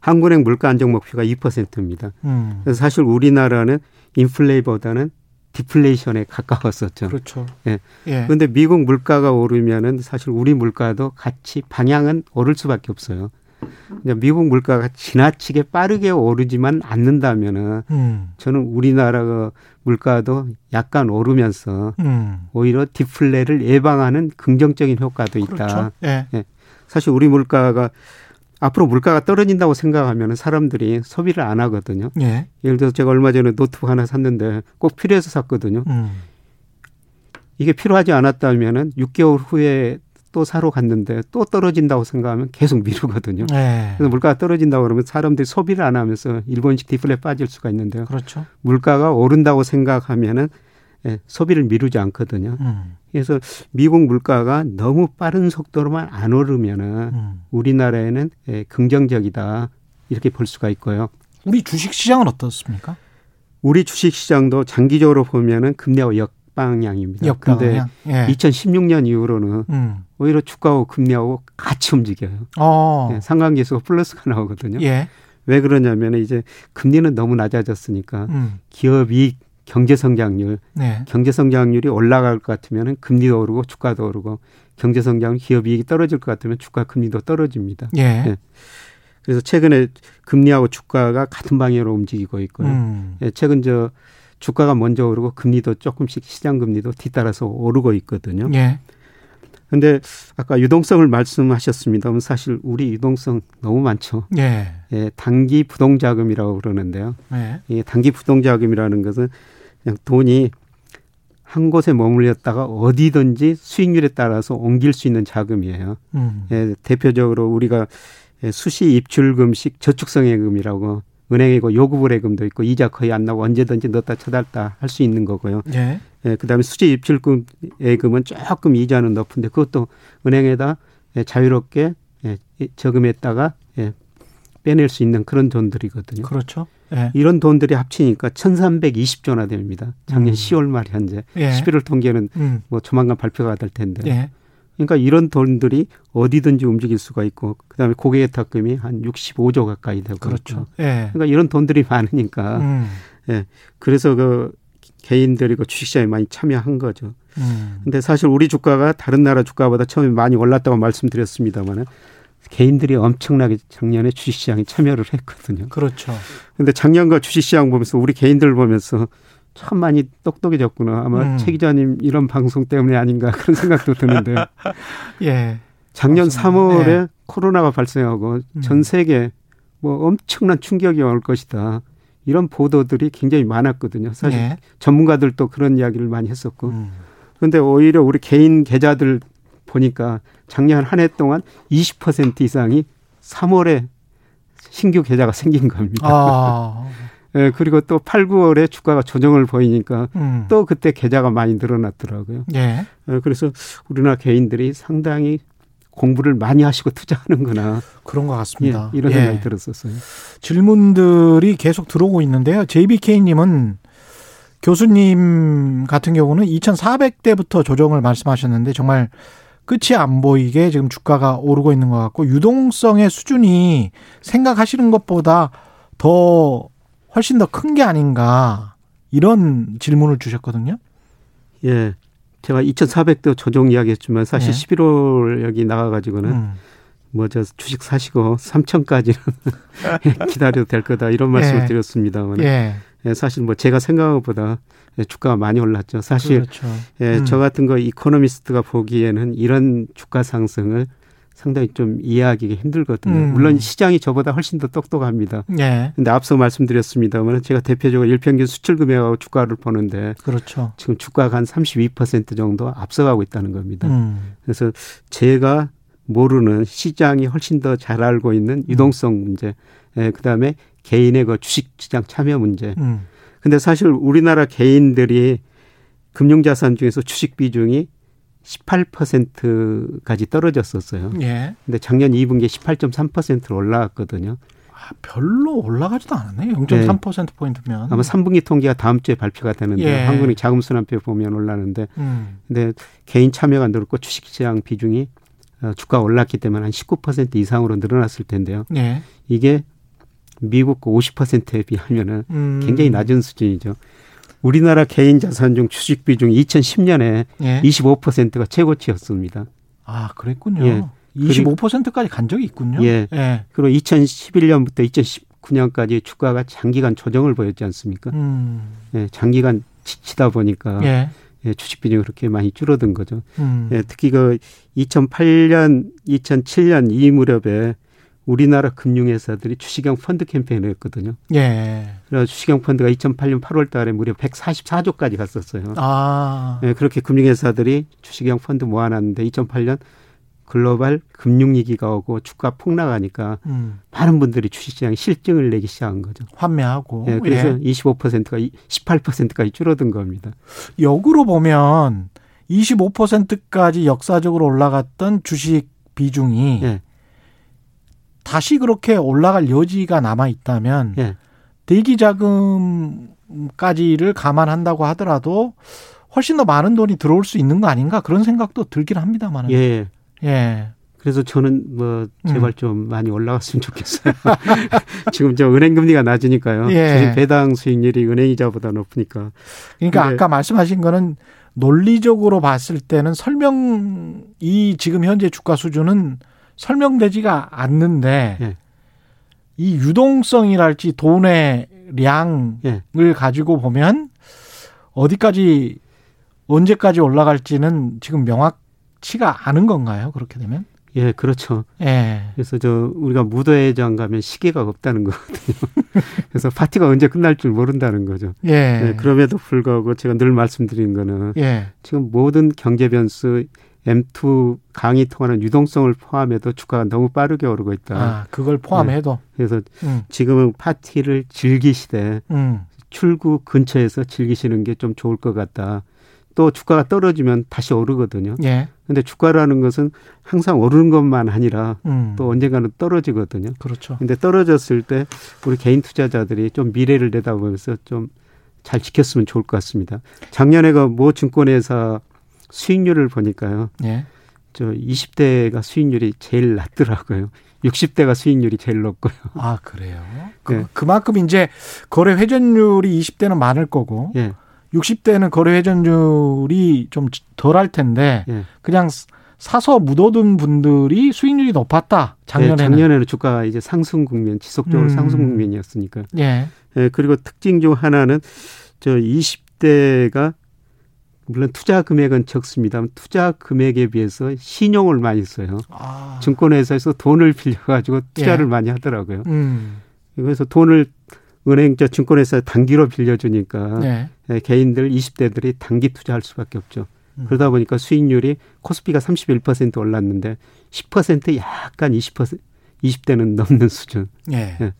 한국은행 물가 안정 목표가 이 퍼센트입니다. 음. 그래서 사실 우리나라는 인플레이보다는 디플레이션에 가까웠었죠. 그렇죠. 예. 예. 그런데 미국 물가가 오르면은 사실 우리 물가도 같이 방향은 오를 수밖에 없어요. 미국 물가가 지나치게 빠르게 오르지만 않는다면은 음. 저는 우리나라 물가도 약간 오르면서 음. 오히려 디플레를 예방하는 긍정적인 효과도 있다. 그렇죠. 예. 예. 사실 우리 물가가 앞으로 물가가 떨어진다고 생각하면은 사람들이 소비를 안 하거든요. 예. 예를 들어서 제가 얼마 전에 노트북 하나 샀는데 꼭 필요해서 샀거든요. 음. 이게 필요하지 않았다면은 육 개월 후에 또 사러 갔는데 또 떨어진다고 생각하면 계속 미루거든요. 네. 그래서 물가가 떨어진다고 그러면 사람들이 소비를 안 하면서 일본식 디플레 빠질 수가 있는데요. 그렇죠. 물가가 오른다고 생각하면은 예, 소비를 미루지 않거든요. 음. 그래서 미국 물가가 너무 빠른 속도로만 안 오르면은 음. 우리나라에는 예, 긍정적이다 이렇게 볼 수가 있고요. 우리 주식 시장은 어떻습니까? 우리 주식 시장도 장기적으로 보면은 금리와 역 방향입니다. 그런데 예. 이천십육 년 이후로는 음. 오히려 주가하고 금리하고 같이 움직여요. 네, 상관계수가 플러스가 나오거든요. 예. 왜 그러냐면 이제 금리는 너무 낮아졌으니까 음. 기업이익 경제성장률, 네. 경제성장률이 올라갈 것 같으면 금리도 오르고 주가도 오르고 경제성장률 기업이익이 떨어질 것 같으면 주가 금리도 떨어집니다. 예. 네. 그래서 최근에 금리하고 주가가 같은 방향으로 움직이고 있고요. 음. 예, 최근 저 주가가 먼저 오르고 금리도 조금씩 시장 금리도 뒤따라서 오르고 있거든요. 예. 근데 아까 유동성을 말씀하셨습니다만 사실 우리 유동성 너무 많죠. 예. 예, 단기 부동자금이라고 그러는데요. 예. 예, 단기 부동자금이라는 것은 그냥 돈이 한 곳에 머물렀다가 어디든지 수익률에 따라서 옮길 수 있는 자금이에요. 음. 예, 대표적으로 우리가 수시 입출금식 저축성예금이라고 은행에 요구불예금도 있고 이자 거의 안 나고 언제든지 넣었다 쳐달다 할 수 있는 거고요. 예. 예, 그다음에 수지 입출금 예금은 조금 이자는 높은데 그것도 은행에다 예, 자유롭게 예, 저금했다가 예, 빼낼 수 있는 그런 돈들이거든요. 그렇죠. 예. 이런 돈들이 합치니까 천삼백이십조나 됩니다. 작년 음. 시월 말 현재. 예. 십일월 통계는 음. 뭐 조만간 발표가 될 텐데. 예. 그러니까 이런 돈들이 어디든지 움직일 수가 있고 그다음에 고객예탁금이 한 육십오조 가까이 되고 그렇죠. 예. 그러니까 이런 돈들이 많으니까 음. 예. 그래서 그 개인들이 그 주식시장에 많이 참여한 거죠. 그런데 음. 사실 우리 주가가 다른 나라 주가보다 처음에 많이 올랐다고 말씀드렸습니다만 개인들이 엄청나게 작년에 주식시장에 참여를 했거든요. 그렇죠. 그런데 작년과 주식시장 보면서 우리 개인들 보면서 참 많이 똑똑해졌구나. 아마 음. 최 기자님 이런 방송 때문에 아닌가 그런 생각도 드는데요. 예. 작년 맞습니다. 삼월에 예. 코로나가 발생하고 음. 전 세계 뭐 엄청난 충격이 올 것이다. 이런 보도들이 굉장히 많았거든요. 사실 예. 전문가들도 그런 이야기를 많이 했었고. 음. 그런데 오히려 우리 개인 계좌들 보니까 작년 한 해 동안 이십 퍼센트 이상이 삼월에 신규 계좌가 생긴 겁니다. 아. 예, 그리고 또 팔, 구월에 주가가 조정을 보이니까 음. 또 그때 계좌가 많이 늘어났더라고요. 예. 예, 그래서 우리나라 개인들이 상당히 공부를 많이 하시고 투자하는구나. 그런 것 같습니다. 예, 이런 예. 생각이 들었었어요. 질문들이 계속 들어오고 있는데요. 제이비케이님은 교수님 같은 경우는 이천사백대부터 조정을 말씀하셨는데 정말 끝이 안 보이게 지금 주가가 오르고 있는 것 같고 유동성의 수준이 생각하시는 것보다 더 훨씬 더 큰 게 아닌가 이런 질문을 주셨거든요. 예, 제가 이천사백도 조정 이야기했지만 사실 예. 십일월 여기 나가가지고는 음. 뭐 저 주식 사시고 삼천까지는 기다려도 될 거다 이런 말씀을 예. 드렸습니다만 예. 예, 사실 뭐 제가 생각한 것보다 주가가 많이 올랐죠. 사실 그렇죠. 예, 음. 저 같은 거 이코노미스트가 보기에는 이런 주가 상승을 상당히 좀 이해하기가 힘들거든요. 음. 물론 시장이 저보다 훨씬 더 똑똑합니다. 그런데 예. 앞서 말씀드렸습니다만 제가 대표적으로 일평균 수출금액하고 주가를 보는데 그렇죠. 지금 주가가 한 삼십이 퍼센트 정도 앞서가고 있다는 겁니다. 음. 그래서 제가 모르는 시장이 훨씬 더 잘 알고 있는 유동성 문제 예, 그다음에 개인의 그 주식시장 참여 문제 그런데 음. 사실 우리나라 개인들이 금융자산 중에서 주식 비중이 십팔 퍼센트까지 떨어졌었어요. 예. 근데 작년 이 분기에 십팔 점 삼 퍼센트로 올라왔거든요. 아, 별로 올라가지도 않았네. 영 점 삼 퍼센트 포인트면. 네. 아마 삼 분기 통계가 다음 주에 발표가 되는데 예. 한국은행 자금순환표 보면 올라는데 음. 근데 개인 참여가 늘었고 주식시장 비중이 주가 올랐기 때문에 한 십구 퍼센트 이상으로 늘어났을 텐데요. 예. 이게 미국 오십 퍼센트에 비하면은 음. 굉장히 낮은 수준이죠. 우리나라 개인 자산 중 주식 비중 이천십년에 예. 이십오 퍼센트가 최고치였습니다. 아, 그랬군요. 예. 이십오 퍼센트까지 간 적이 있군요. 예. 예. 그리고 이천십일년부터 이천십구년까지 주가가 장기간 조정을 보였지 않습니까? 음. 예. 장기간 지치다 보니까 예. 예. 주식 비중이 그렇게 많이 줄어든 거죠. 음. 예. 특히 그 이천팔년, 이천칠년 이 무렵에 우리나라 금융회사들이 주식형 펀드 캠페인을 했거든요. 예. 그래서 주식형 펀드가 이천팔년 팔월 달에 무려 백사십사조까지 갔었어요. 아. 예, 그렇게 금융회사들이 주식형 펀드 모아놨는데 이천팔년 글로벌 금융위기가 오고 주가 폭락하니까 음. 많은 분들이 주식시장에 실증을 내기 시작한 거죠. 환매하고. 예, 그래서 예. 이십오 퍼센트가 십팔 퍼센트까지 줄어든 겁니다. 역으로 보면 이십오 퍼센트까지 역사적으로 올라갔던 주식 비중이 예. 다시 그렇게 올라갈 여지가 남아 있다면 예. 대기 자금까지를 감안한다고 하더라도 훨씬 더 많은 돈이 들어올 수 있는 거 아닌가 그런 생각도 들긴 합니다만. 예. 예. 그래서 저는 뭐 제발 음. 좀 많이 올라갔으면 좋겠어요. 지금 저 은행 금리가 낮으니까요. 예. 주식 배당 수익률이 은행 이자보다 높으니까. 그러니까 아까 말씀하신 거는 논리적으로 봤을 때는 설명 이 지금 현재 주가 수준은 설명되지가 않는데 예. 이 유동성이랄지 돈의 량을 예. 가지고 보면 어디까지 언제까지 올라갈지는 지금 명확치가 않은 건가요? 그렇게 되면? 예, 그렇죠. 예. 그래서 저 우리가 무대장 가면 시계가 없다는 거거든요. 그래서 파티가 언제 끝날 줄 모른다는 거죠. 예. 예, 그럼에도 불구하고 제가 늘 말씀드리는 거는 예. 지금 모든 경제 변수 엠투 강이 통하는 유동성을 포함해도 주가가 너무 빠르게 오르고 있다. 아, 그걸 포함해도. 네. 그래서 음. 지금은 파티를 즐기시되 음. 출구 근처에서 즐기시는 게 좀 좋을 것 같다. 또 주가가 떨어지면 다시 오르거든요. 그런데 예. 주가라는 것은 항상 오르는 것만 아니라 음. 또 언젠가는 떨어지거든요. 그렇죠. 그런데 떨어졌을 때 우리 개인 투자자들이 좀 미래를 내다보면서 좀 잘 지켰으면 좋을 것 같습니다. 작년에 그 모 증권회사 수익률을 보니까요. 예. 저 이십 대가 수익률이 제일 낮더라고요. 육십 대가 수익률이 제일 높고요. 아, 그래요? 그, 예. 그만큼 이제 거래 회전율이 이십 대는 많을 거고 예. 육십 대는 거래 회전율이 좀 덜할 텐데 예. 그냥 사서 묻어둔 분들이 수익률이 높았다. 작년에는. 예, 작년에는 주가가 이제 상승 국면, 지속적으로 음. 상승 국면이었으니까. 예. 예. 그리고 특징 중 하나는 저 이십 대가 물론 투자 금액은 적습니다만 투자 금액에 비해서 신용을 많이 써요. 아. 증권회사에서 돈을 빌려가지고 투자를 예. 많이 하더라고요. 음. 그래서 돈을 은행자 증권회사 단기로 빌려주니까 예. 개인들 이십 대들이 단기 투자할 수밖에 없죠. 음. 그러다 보니까 수익률이 코스피가 삼십일 퍼센트 올랐는데 십 퍼센트 약간 이십 퍼센트 이십 대는 넘는 수준. 예. 예.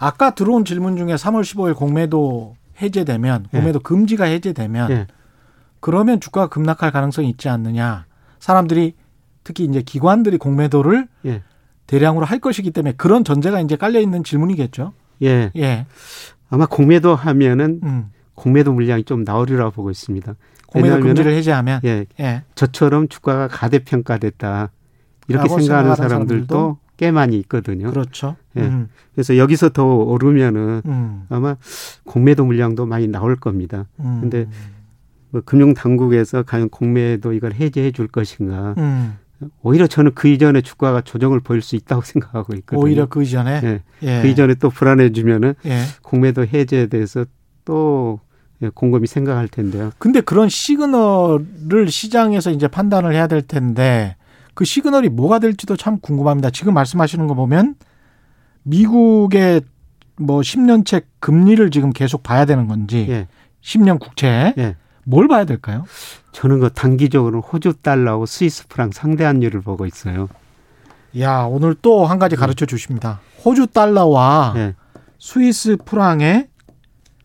아까 들어온 질문 중에 삼월 십오일 공매도 해제되면 공매도 예. 금지가 해제되면. 예. 그러면 주가가 급락할 가능성이 있지 않느냐. 사람들이 특히 이제 기관들이 공매도를 예. 대량으로 할 것이기 때문에 그런 전제가 이제 깔려 있는 질문이겠죠. 예. 예. 아마 공매도 하면은 음. 공매도 물량이 좀 나오리라 보고 있습니다. 공매도 금지를 해제하면 예. 예. 저처럼 주가가 가대평가됐다. 이렇게 생각하는 사람들도 사람들도 꽤 많이 있거든요. 그렇죠. 예. 음. 그래서 여기서 더 오르면은 음. 아마 공매도 물량도 많이 나올 겁니다. 근데 음. 뭐 금융당국에서 과연 공매도 이걸 해제해 줄 것인가. 음. 오히려 저는 그 이전에 주가가 조정을 보일 수 있다고 생각하고 있거든요. 오히려 그 이전에? 네. 예. 그 이전에 또 불안해지면은 예. 공매도 해제에 대해서 또 곰곰이 생각할 텐데요. 근데 그런 시그널을 시장에서 이제 판단을 해야 될 텐데 그 시그널이 뭐가 될지도 참 궁금합니다. 지금 말씀하시는 거 보면 미국의 뭐 십 년채 금리를 지금 계속 봐야 되는 건지 예. 십 년 국채. 예. 뭘 봐야 될까요? 저는 그 단기적으로 호주 달러하고 스위스 프랑 상대 환율을 보고 있어요. 야, 오늘 또 한 가지 가르쳐 주십니다. 호주 달러와 예. 스위스 프랑의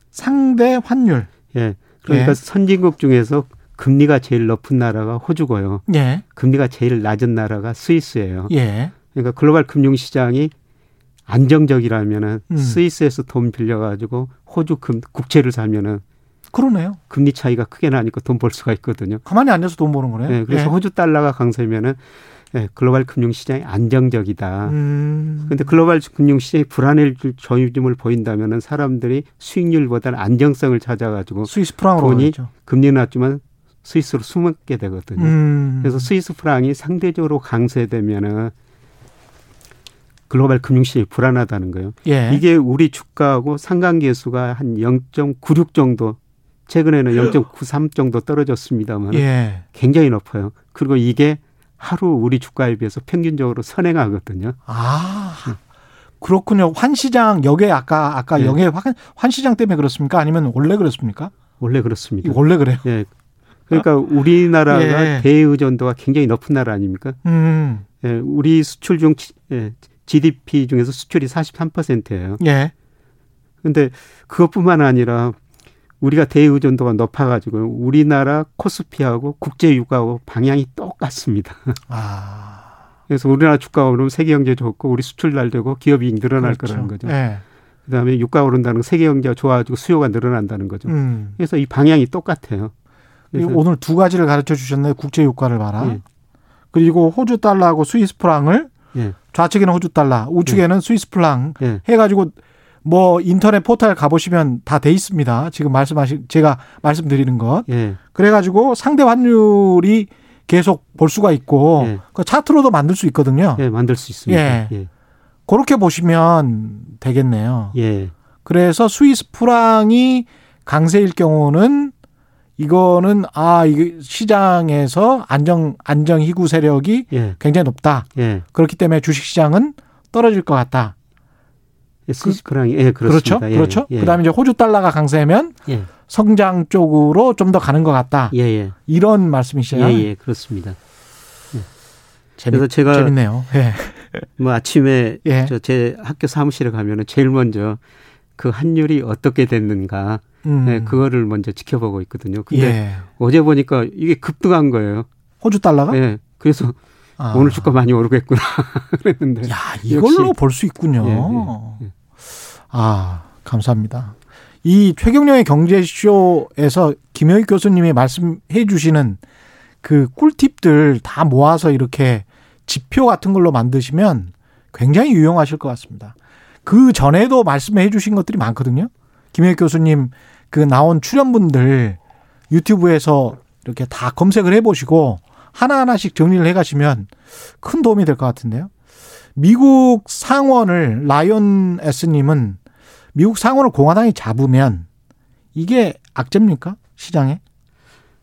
상대 환율. 예. 그러니까 예. 선진국 중에서 금리가 제일 높은 나라가 호주고요. 예. 금리가 제일 낮은 나라가 스위스예요. 예. 그러니까 글로벌 금융 시장이 안정적이라면은 음. 스위스에서 돈 빌려 가지고 호주 금 국채를 사면은 그러네요. 금리 차이가 크게 나니까 돈 벌 수가 있거든요. 가만히 앉아서 돈 버는 거네요. 네, 그래서 예. 호주 달러가 강세면은 네, 글로벌 금융시장이 안정적이다. 그런데 음. 글로벌 금융시장이 불안해질 조짐을 보인다면은 사람들이 수익률보다는 안정성을 찾아가지고 스위스 프랑으로 돈이 가겠죠. 금리 낮지만 스위스로 숨게 되거든요. 음. 그래서 스위스 프랑이 상대적으로 강세되면은 글로벌 금융시장이 불안하다는 거예요. 예. 이게 우리 주가하고 상관계수가 한 영 점 구육 정도. 최근에는 영 점 구삼 정도 떨어졌습니다만 예. 굉장히 높아요. 그리고 이게 하루 우리 주가에 비해서 평균적으로 선행하거든요. 아, 그렇군요. 환시장, 역에 아까, 아까 예. 역에 환시장 때문에 그렇습니까? 아니면 원래 그렇습니까? 원래 그렇습니다. 원래 그래요? 예. 그러니까 우리나라가 예. 대의존도가 굉장히 높은 나라 아닙니까? 음. 예. 우리 수출 중 예. 지디피 중에서 수출이 사십삼 퍼센트예요. 예. 그런데 그것뿐만 아니라 우리가 대의존도가 높아가지고 우리나라 코스피하고 국제유가하고 방향이 똑같습니다. 아. 그래서 우리나라 주가가 오르면 세계 경제 좋고 우리 수출 잘 되고 기업이익 늘어날 그렇죠. 거라는 거죠. 예. 그다음에 유가가 오른다는 건 세계 경제가 좋아지고 수요가 늘어난다는 거죠. 음. 그래서 이 방향이 똑같아요. 오늘 두 가지를 가르쳐 주셨네요. 국제유가를 봐라. 예. 그리고 호주 달러하고 스위스 프랑을 예. 좌측에는 호주 달러, 우측에는 예. 스위스 프랑 예. 해가지고 뭐 인터넷 포털 가보시면 다 돼 있습니다. 지금 말씀하신 제가 말씀드리는 것. 예. 그래가지고 상대 환율이 계속 볼 수가 있고 예. 그 차트로도 만들 수 있거든요. 예, 만들 수 있습니다. 예. 예. 그렇게 보시면 되겠네요. 예. 그래서 스위스 프랑이 강세일 경우는 이거는 아, 이게 시장에서 안정 안정 희구 세력이 예. 굉장히 높다. 예. 그렇기 때문에 주식 시장은 떨어질 것 같다. 예, 스위스 프랑이 예, 그렇습니다. 그렇죠, 예. 그렇죠. 예. 그다음에 이제 호주 달러가 강세면 예. 성장 쪽으로 좀 더 가는 것 같다. 예, 예. 이런 말씀이시죠? 예, 예, 그렇습니다. 예. 재밌, 그래서 제가 재밌네요. 예. 뭐 아침에 예. 저 제 학교 사무실에 가면은 제일 먼저 그 환율이 어떻게 됐는가, 음. 네, 그거를 먼저 지켜보고 있거든요. 근데 예. 어제 보니까 이게 급등한 거예요. 호주 달러가? 네. 그래서 아. 오늘 주가 많이 오르겠구나 그랬는데. 야, 이걸로 볼 수 있군요. 예, 예, 예. 아, 감사합니다. 이 최경영의 경제쇼에서 김여익 교수님이 말씀해 주시는 그 꿀팁들 다 모아서 이렇게 지표 같은 걸로 만드시면 굉장히 유용하실 것 같습니다. 그 전에도 말씀해 주신 것들이 많거든요. 김혜익 교수님 그 나온 출연분들 유튜브에서 이렇게 다 검색을 해보시고 하나하나씩 정리를 해가시면 큰 도움이 될 것 같은데요. 미국 상원을 라이언 S님은 미국 상원을 공화당이 잡으면 이게 악재입니까? 시장에?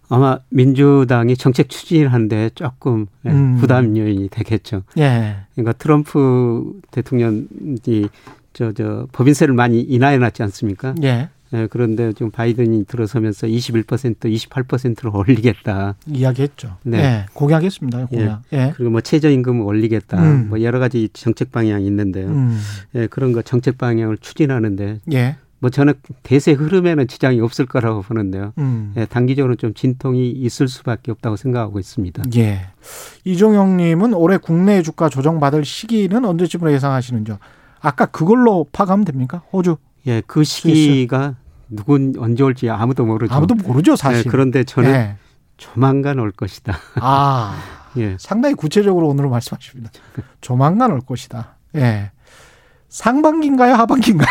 아마 민주당이 정책 추진을 하는데 조금 음. 부담 요인이 되겠죠. 예. 그러니까 트럼프 대통령이 저, 저 법인세를 많이 인하해놨지 않습니까? 예. 예. 그런데 지금 바이든이 들어서면서 이십일 퍼센트, 이십팔 퍼센트로 올리겠다. 이야기했죠. 네. 예. 공약했습니다. 공약. 예. 예. 그리고 뭐 최저임금을 올리겠다. 음. 뭐 여러 가지 정책 방향이 있는데요. 음. 예. 그런 거 정책 방향을 추진하는데. 예. 뭐 저는 대세 흐름에는 지장이 없을 거라고 보는데요. 음. 예, 단기적으로는 좀 진통이 있을 수밖에 없다고 생각하고 있습니다. 예. 이종영 님은 올해 국내 주가 조정받을 시기는 언제쯤으로 예상하시는지요? 아까 그걸로 파악하면 됩니까? 호주. 예, 그 시기가 누군 언제 올지 아무도 모르죠. 아무도 모르죠, 사실. 예, 그런데 저는 예. 조만간 올 것이다. 아. 예. 상당히 구체적으로 오늘 말씀하십니다. 조만간 올 것이다. 예. 상반기인가요? 하반기인가요?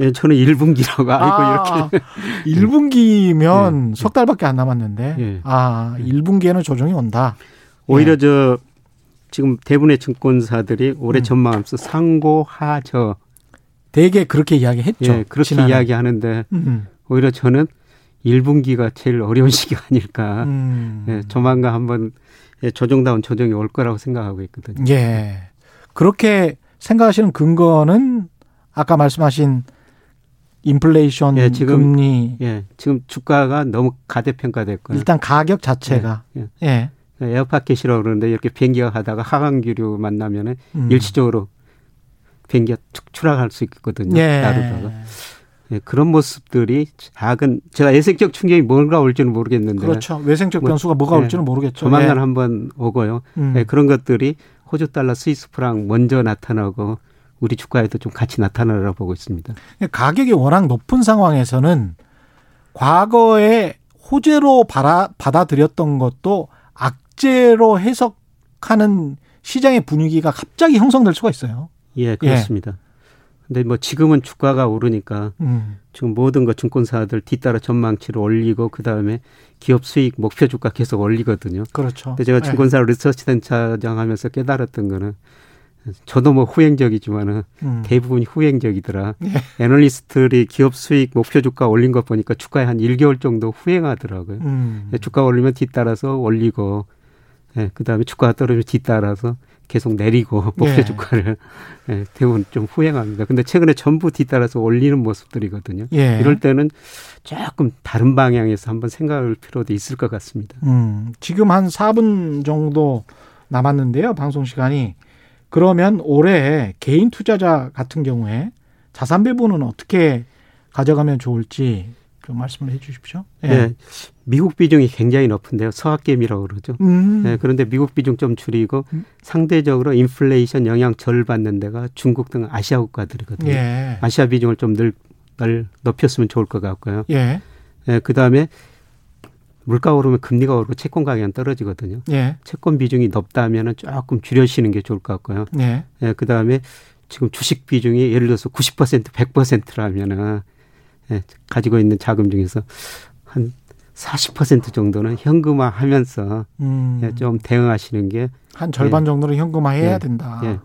예, 저는 일 분기라고 알고 아, 이렇게. 일 분기면 예, 석 달밖에 안 남았는데. 예. 아, 일 분기에는 조정이 온다. 오히려 예. 저 지금 대부분의 증권사들이 올해 음. 전망하면서 상고하저. 되게 그렇게 이야기했죠. 예, 그렇게 지난해. 이야기하는데 음. 오히려 저는 일 분기가 제일 어려운 시기가 아닐까. 음. 예, 조만간 한번 예, 조정다운 조정이 올 거라고 생각하고 있거든요. 예. 그렇게 생각하시는 근거는 아까 말씀하신 인플레이션 예, 지금, 금리. 예, 지금 주가가 너무 가대평가됐고요. 일단 가격 자체가. 예, 예. 예. 에어파켓이라고 그러는데 이렇게 비행기가 가다가 하강규류 만나면 음. 일시적으로 비행기가 툭 추락할 수 있거든요. 예. 나르다가. 예, 그런 모습들이 작은 제가 외생적 충격이 뭐가 올지는 모르겠는데. 그렇죠. 외생적 변수가 뭐, 뭐가 예, 올지는 모르겠죠. 조만간 예. 한번 오고요. 음. 예, 그런 것들이 호주 달러, 스위스 프랑 먼저 나타나고 우리 주가에도 좀 같이 나타나라 보고 있습니다. 가격이 워낙 높은 상황에서는 과거에 호재로 받아들였던 것도 악재로 해석하는 시장의 분위기가 갑자기 형성될 수가 있어요. 예, 그렇습니다. 그런데 예. 뭐 지금은 주가가 오르니까 음. 지금 모든 거 증권사들 뒤따라 전망치를 올리고 그다음에 기업 수익 목표 주가 계속 올리거든요. 그렇죠. 근데 제가 증권사 예. 리서치센터장 하면서 깨달았던 거는 저도 뭐 후행적이지만은 음. 대부분 후행적이더라. 예. 애널리스트들이 기업 수익 목표 주가 올린 것 보니까 주가에 한 일 개월 정도 후행하더라고요. 음. 주가 올리면 뒤따라서 올리고, 예, 그 다음에 주가가 떨어지면 뒤따라서 계속 내리고 목표 예. 주가를 예, 대부분 좀 후행합니다. 근데 최근에 전부 뒤따라서 올리는 모습들이거든요. 예. 이럴 때는 조금 다른 방향에서 한번 생각할 필요도 있을 것 같습니다. 음. 지금 한 사 분 정도 남았는데요, 방송 시간이. 그러면 올해 개인 투자자 같은 경우에 자산 배분은 어떻게 가져가면 좋을지 좀 말씀을 해 주십시오. 예. 네. 미국 비중이 굉장히 높은데요. 서학개미라고 그러죠. 음. 네, 그런데 미국 비중 좀 줄이고 음. 상대적으로 인플레이션 영향 절 받는 데가 중국 등 아시아 국가들이거든요. 예. 아시아 비중을 좀 늘, 늘 높였으면 좋을 것 같고요. 예. 네, 그다음에 물가 오르면 금리가 오르고 채권 가격은 떨어지거든요. 예. 채권 비중이 높다면 조금 줄여시는 게 좋을 것 같고요. 예. 예, 그다음에 지금 주식 비중이 예를 들어서 구십 퍼센트, 백 퍼센트라면 예, 가지고 있는 자금 중에서 한 사십 퍼센트 정도는 현금화하면서 음. 예, 좀 대응하시는 게. 한 절반 예. 정도는 현금화해야 예. 된다. 예.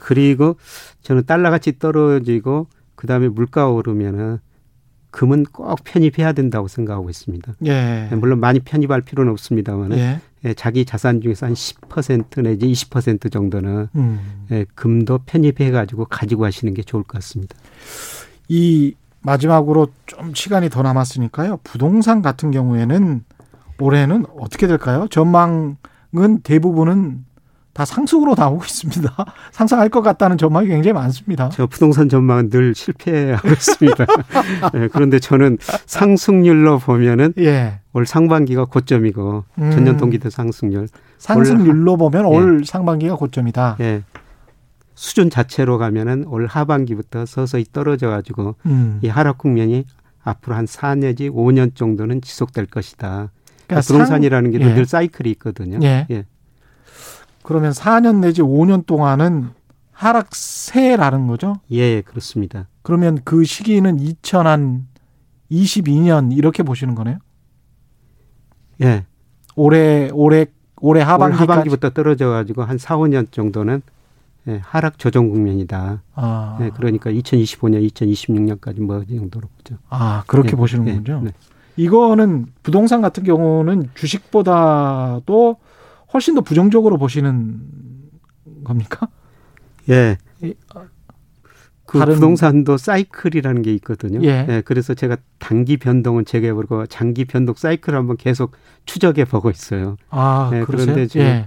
그리고 저는 달러같이 떨어지고 그다음에 물가 오르면은 금은 꼭 편입해야 된다고 생각하고 있습니다. 예. 물론 많이 편입할 필요는 없습니다만 예. 예, 자기 자산 중에서 한 십 퍼센트 내지 이십 퍼센트 정도는 음. 예, 금도 편입해가지고 가지고 가시는 게 좋을 것 같습니다. 이 마지막으로 좀 시간이 더 남았으니까요. 부동산 같은 경우에는 올해는 어떻게 될까요? 전망은 대부분은 다 상승으로 나오고 있습니다. 상승할 것 같다는 전망이 굉장히 많습니다. 저 부동산 전망은 늘 실패하고 있습니다. 네, 그런데 저는 상승률로 보면은 예. 올 상반기가 고점이고 음. 전년 동기대 상승률. 상승률로 올, 보면 올 예. 상반기가 고점이다. 예. 수준 자체로 가면은 올 하반기부터 서서히 떨어져 가지고 음. 이 하락 국면이 앞으로 한 사 내지 오 년 정도는 지속될 것이다. 그러니까 부동산이라는 게 늘 예. 사이클이 있거든요. 예. 예. 그러면 사 년 내지 오 년 동안은 하락세라는 거죠? 예, 그렇습니다. 그러면 그 시기는 이천이십이 년 이렇게 보시는 거네요? 예. 올해 올해 올해 하반기까지 하반기부터 떨어져 가지고 한 사, 오 년 정도는 예, 하락 조정 국면이다. 아. 예, 그러니까 이천이십오 년, 이천이십육 년까지 뭐 이 정도로 보죠. 아, 그렇게 예, 보시는군요. 예, 네. 이거는 부동산 같은 경우는 주식보다도 훨씬 더 부정적으로 보시는 겁니까? 예. 그 부동산도 사이클이라는 게 있거든요. 예. 예. 그래서 제가 단기 변동은 제거해버리고 장기 변동 사이클을 한번 계속 추적해 보고 있어요. 아, 예, 그런데 지금 예.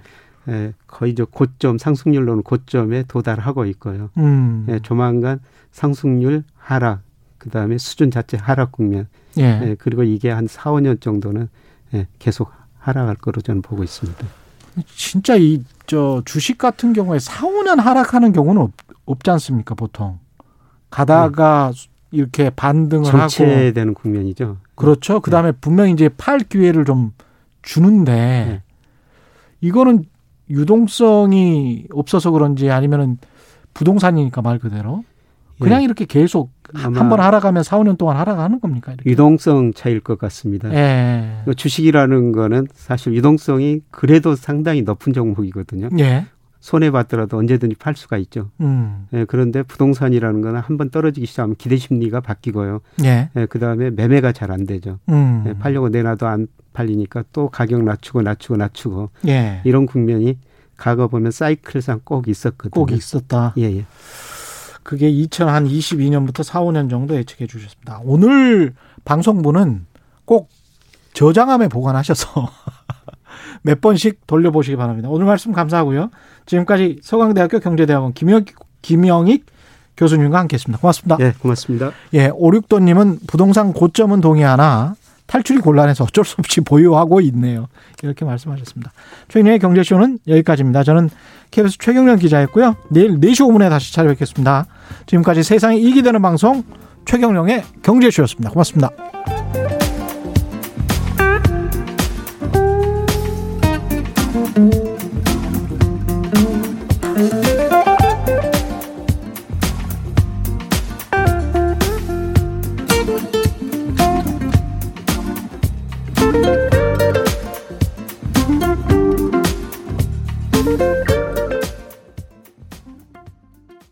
예, 거의 저 고점 상승률로는 고점에 도달하고 있고요. 음. 예, 조만간 상승률 하락, 그다음에 수준 자체 하락 국면. 예. 예, 그리고 이게 한 사, 오 년 정도는 예, 계속 하락할 거로 저는 보고 있습니다. 진짜 이 저 주식 같은 경우에 사, 오 년 하락하는 경우는 없, 없지 않습니까? 보통 가다가 네. 이렇게 반등을 하고 정체되는 국면이죠. 그렇죠. 그다음에 네. 분명히 이제 팔 기회를 좀 주는데 네. 이거는 유동성이 없어서 그런지 아니면은 부동산이니까 말 그대로 그냥 네. 이렇게 계속 한 번 하락하면 사, 오 년 동안 하락하는 겁니까? 이렇게. 유동성 차이일 것 같습니다. 예. 주식이라는 거는 사실 유동성이 그래도 상당히 높은 종목이거든요. 예. 손해봤더라도 언제든지 팔 수가 있죠. 음. 예, 그런데 부동산이라는 거는 한 번 떨어지기 시작하면 기대심리가 바뀌고요. 예. 예, 그다음에 매매가 잘 안 되죠. 음. 예, 팔려고 내놔도 안 팔리니까 또 가격 낮추고 낮추고 낮추고 예. 이런 국면이 과거 보면 사이클상 꼭 있었거든요. 꼭 있었다. 예, 예. 그게 이천이십이 년부터 사, 오 년 정도 예측해 주셨습니다. 오늘 방송분은 꼭 저장함에 보관하셔서 몇 번씩 돌려보시기 바랍니다. 오늘 말씀 감사하고요. 지금까지 서강대학교 경제대학원 김영, 김영익 교수님과 함께했습니다. 고맙습니다. 예, 네, 고맙습니다. 예, 오륙도님은 부동산 고점은 동의하나 탈출이 곤란해서 어쩔 수 없이 보유하고 있네요. 이렇게 말씀하셨습니다. 최경영의 경제쇼는 여기까지입니다. 저는 케이비에스 최경영 기자였고요. 내일 네 시 오 분에 다시 찾아뵙겠습니다. 지금까지 세상에 이익이 되는 방송 최경영의 경제쇼였습니다. 고맙습니다.